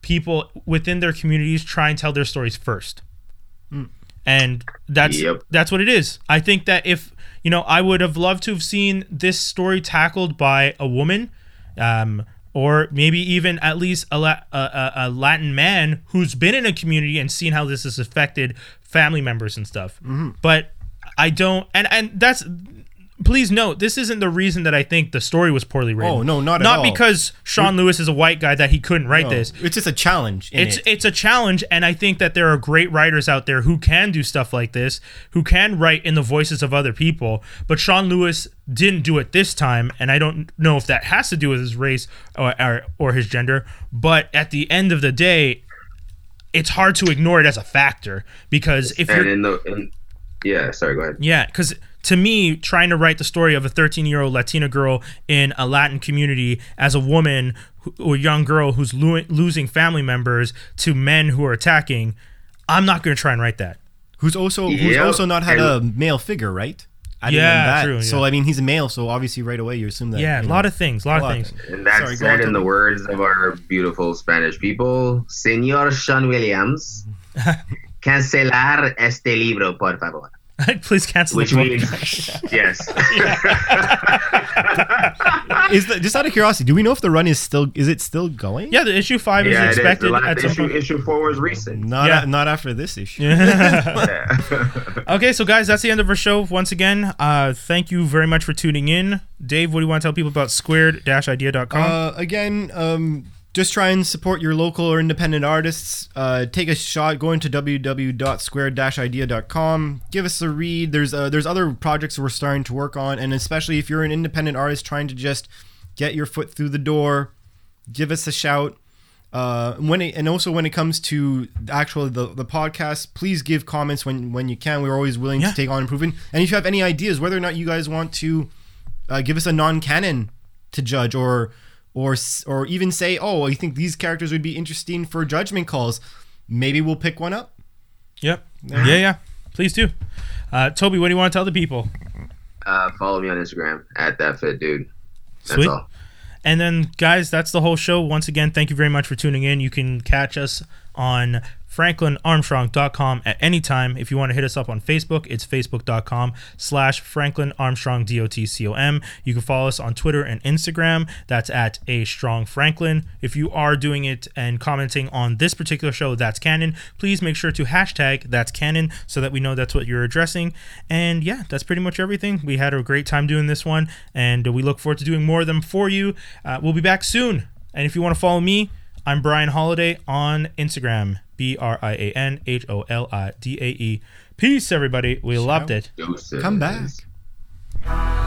people within their communities try and tell their stories first. Mm. And that's yep. that's what it is. I think that if you know, I would have loved to have seen this story tackled by a woman. Um, Or maybe even at least a, La- a, a, a Latin man who's been in a community and seen how this has affected family members and stuff. Mm-hmm. But I don't, and, and that's, please note, this isn't the reason that I think the story was poorly written. Oh, no, not at not all. Not because Sean Lewis is a white guy that he couldn't write no, this. It's just a challenge. In it's it. It's a challenge, and I think that there are great writers out there who can do stuff like this, who can write in the voices of other people, but Sean Lewis didn't do it this time, and I don't know if that has to do with his race or, or or his gender, but at the end of the day, it's hard to ignore it as a factor because if and you're... In the, in, yeah, sorry, go ahead. Yeah, because to me, trying to write the story of a thirteen-year-old Latina girl in a Latin community as a woman who, or young girl who's lo- losing family members to men who are attacking, I'm not going to try and write that. Who's also yep. who's also not had a male figure, right? I didn't yeah, that. True. Yeah. So, I mean, he's a male, so obviously right away you assume that. Yeah, you know, a lot of things, a lot, a lot of things. things. And that's Sorry, said in the me. words of our beautiful Spanish people, Señor Sean Williams, cancelar este libro, por favor. Please cancel Which the book. Means, yes. Yeah. Is the, just out of curiosity, do we know if the run is still is it still going? Yeah, the issue five yeah, is expected. Is. The at issue, some point. Issue four was recent. Not yeah. a, not after this issue. Yeah. Okay, so guys, that's the end of our show once again. Uh, thank you very much for tuning in. Dave, what do you want to tell people about squared idea dot com? Uh, again, um, just try and support your local or independent artists. Uh, take a shot. Go into w w w dot squared idea dot com. Give us a read. There's uh, there's other projects we're starting to work on, and especially if you're an independent artist trying to just get your foot through the door, give us a shout. Uh, when it, and also when it comes to actually the, the podcast, please give comments when, when you can. We're always willing yeah. to take on improvement. And if you have any ideas, whether or not you guys want to uh, give us a non-canon to judge or... Or or even say, oh, I think these characters would be interesting for judgment calls. Maybe we'll pick one up. Yep. Yeah, yeah. yeah. Please do. Uh, Toby, what do you want to tell the people? Uh, follow me on Instagram, at thatfitdude. That's Sweet. all. And then, guys, that's the whole show. Once again, thank you very much for tuning in. You can catch us on franklin armstrong dot com at any time. If you want to hit us up on Facebook, it's facebook dot com slash franklin armstrong dot com. You can follow us on Twitter and Instagram. That's at a strong franklin. If you are doing it and commenting on this particular show, That's Canon, please make sure to hashtag That's Canon so that we know that's what you're addressing. And yeah, that's pretty much everything. We had a great time doing this one, and we look forward to doing more of them for you. Uh, we'll be back soon. And if you want to follow me, I'm Brian Holiday on Instagram. B R I A N H O L I D A E. Peace, everybody. We loved it. Come back.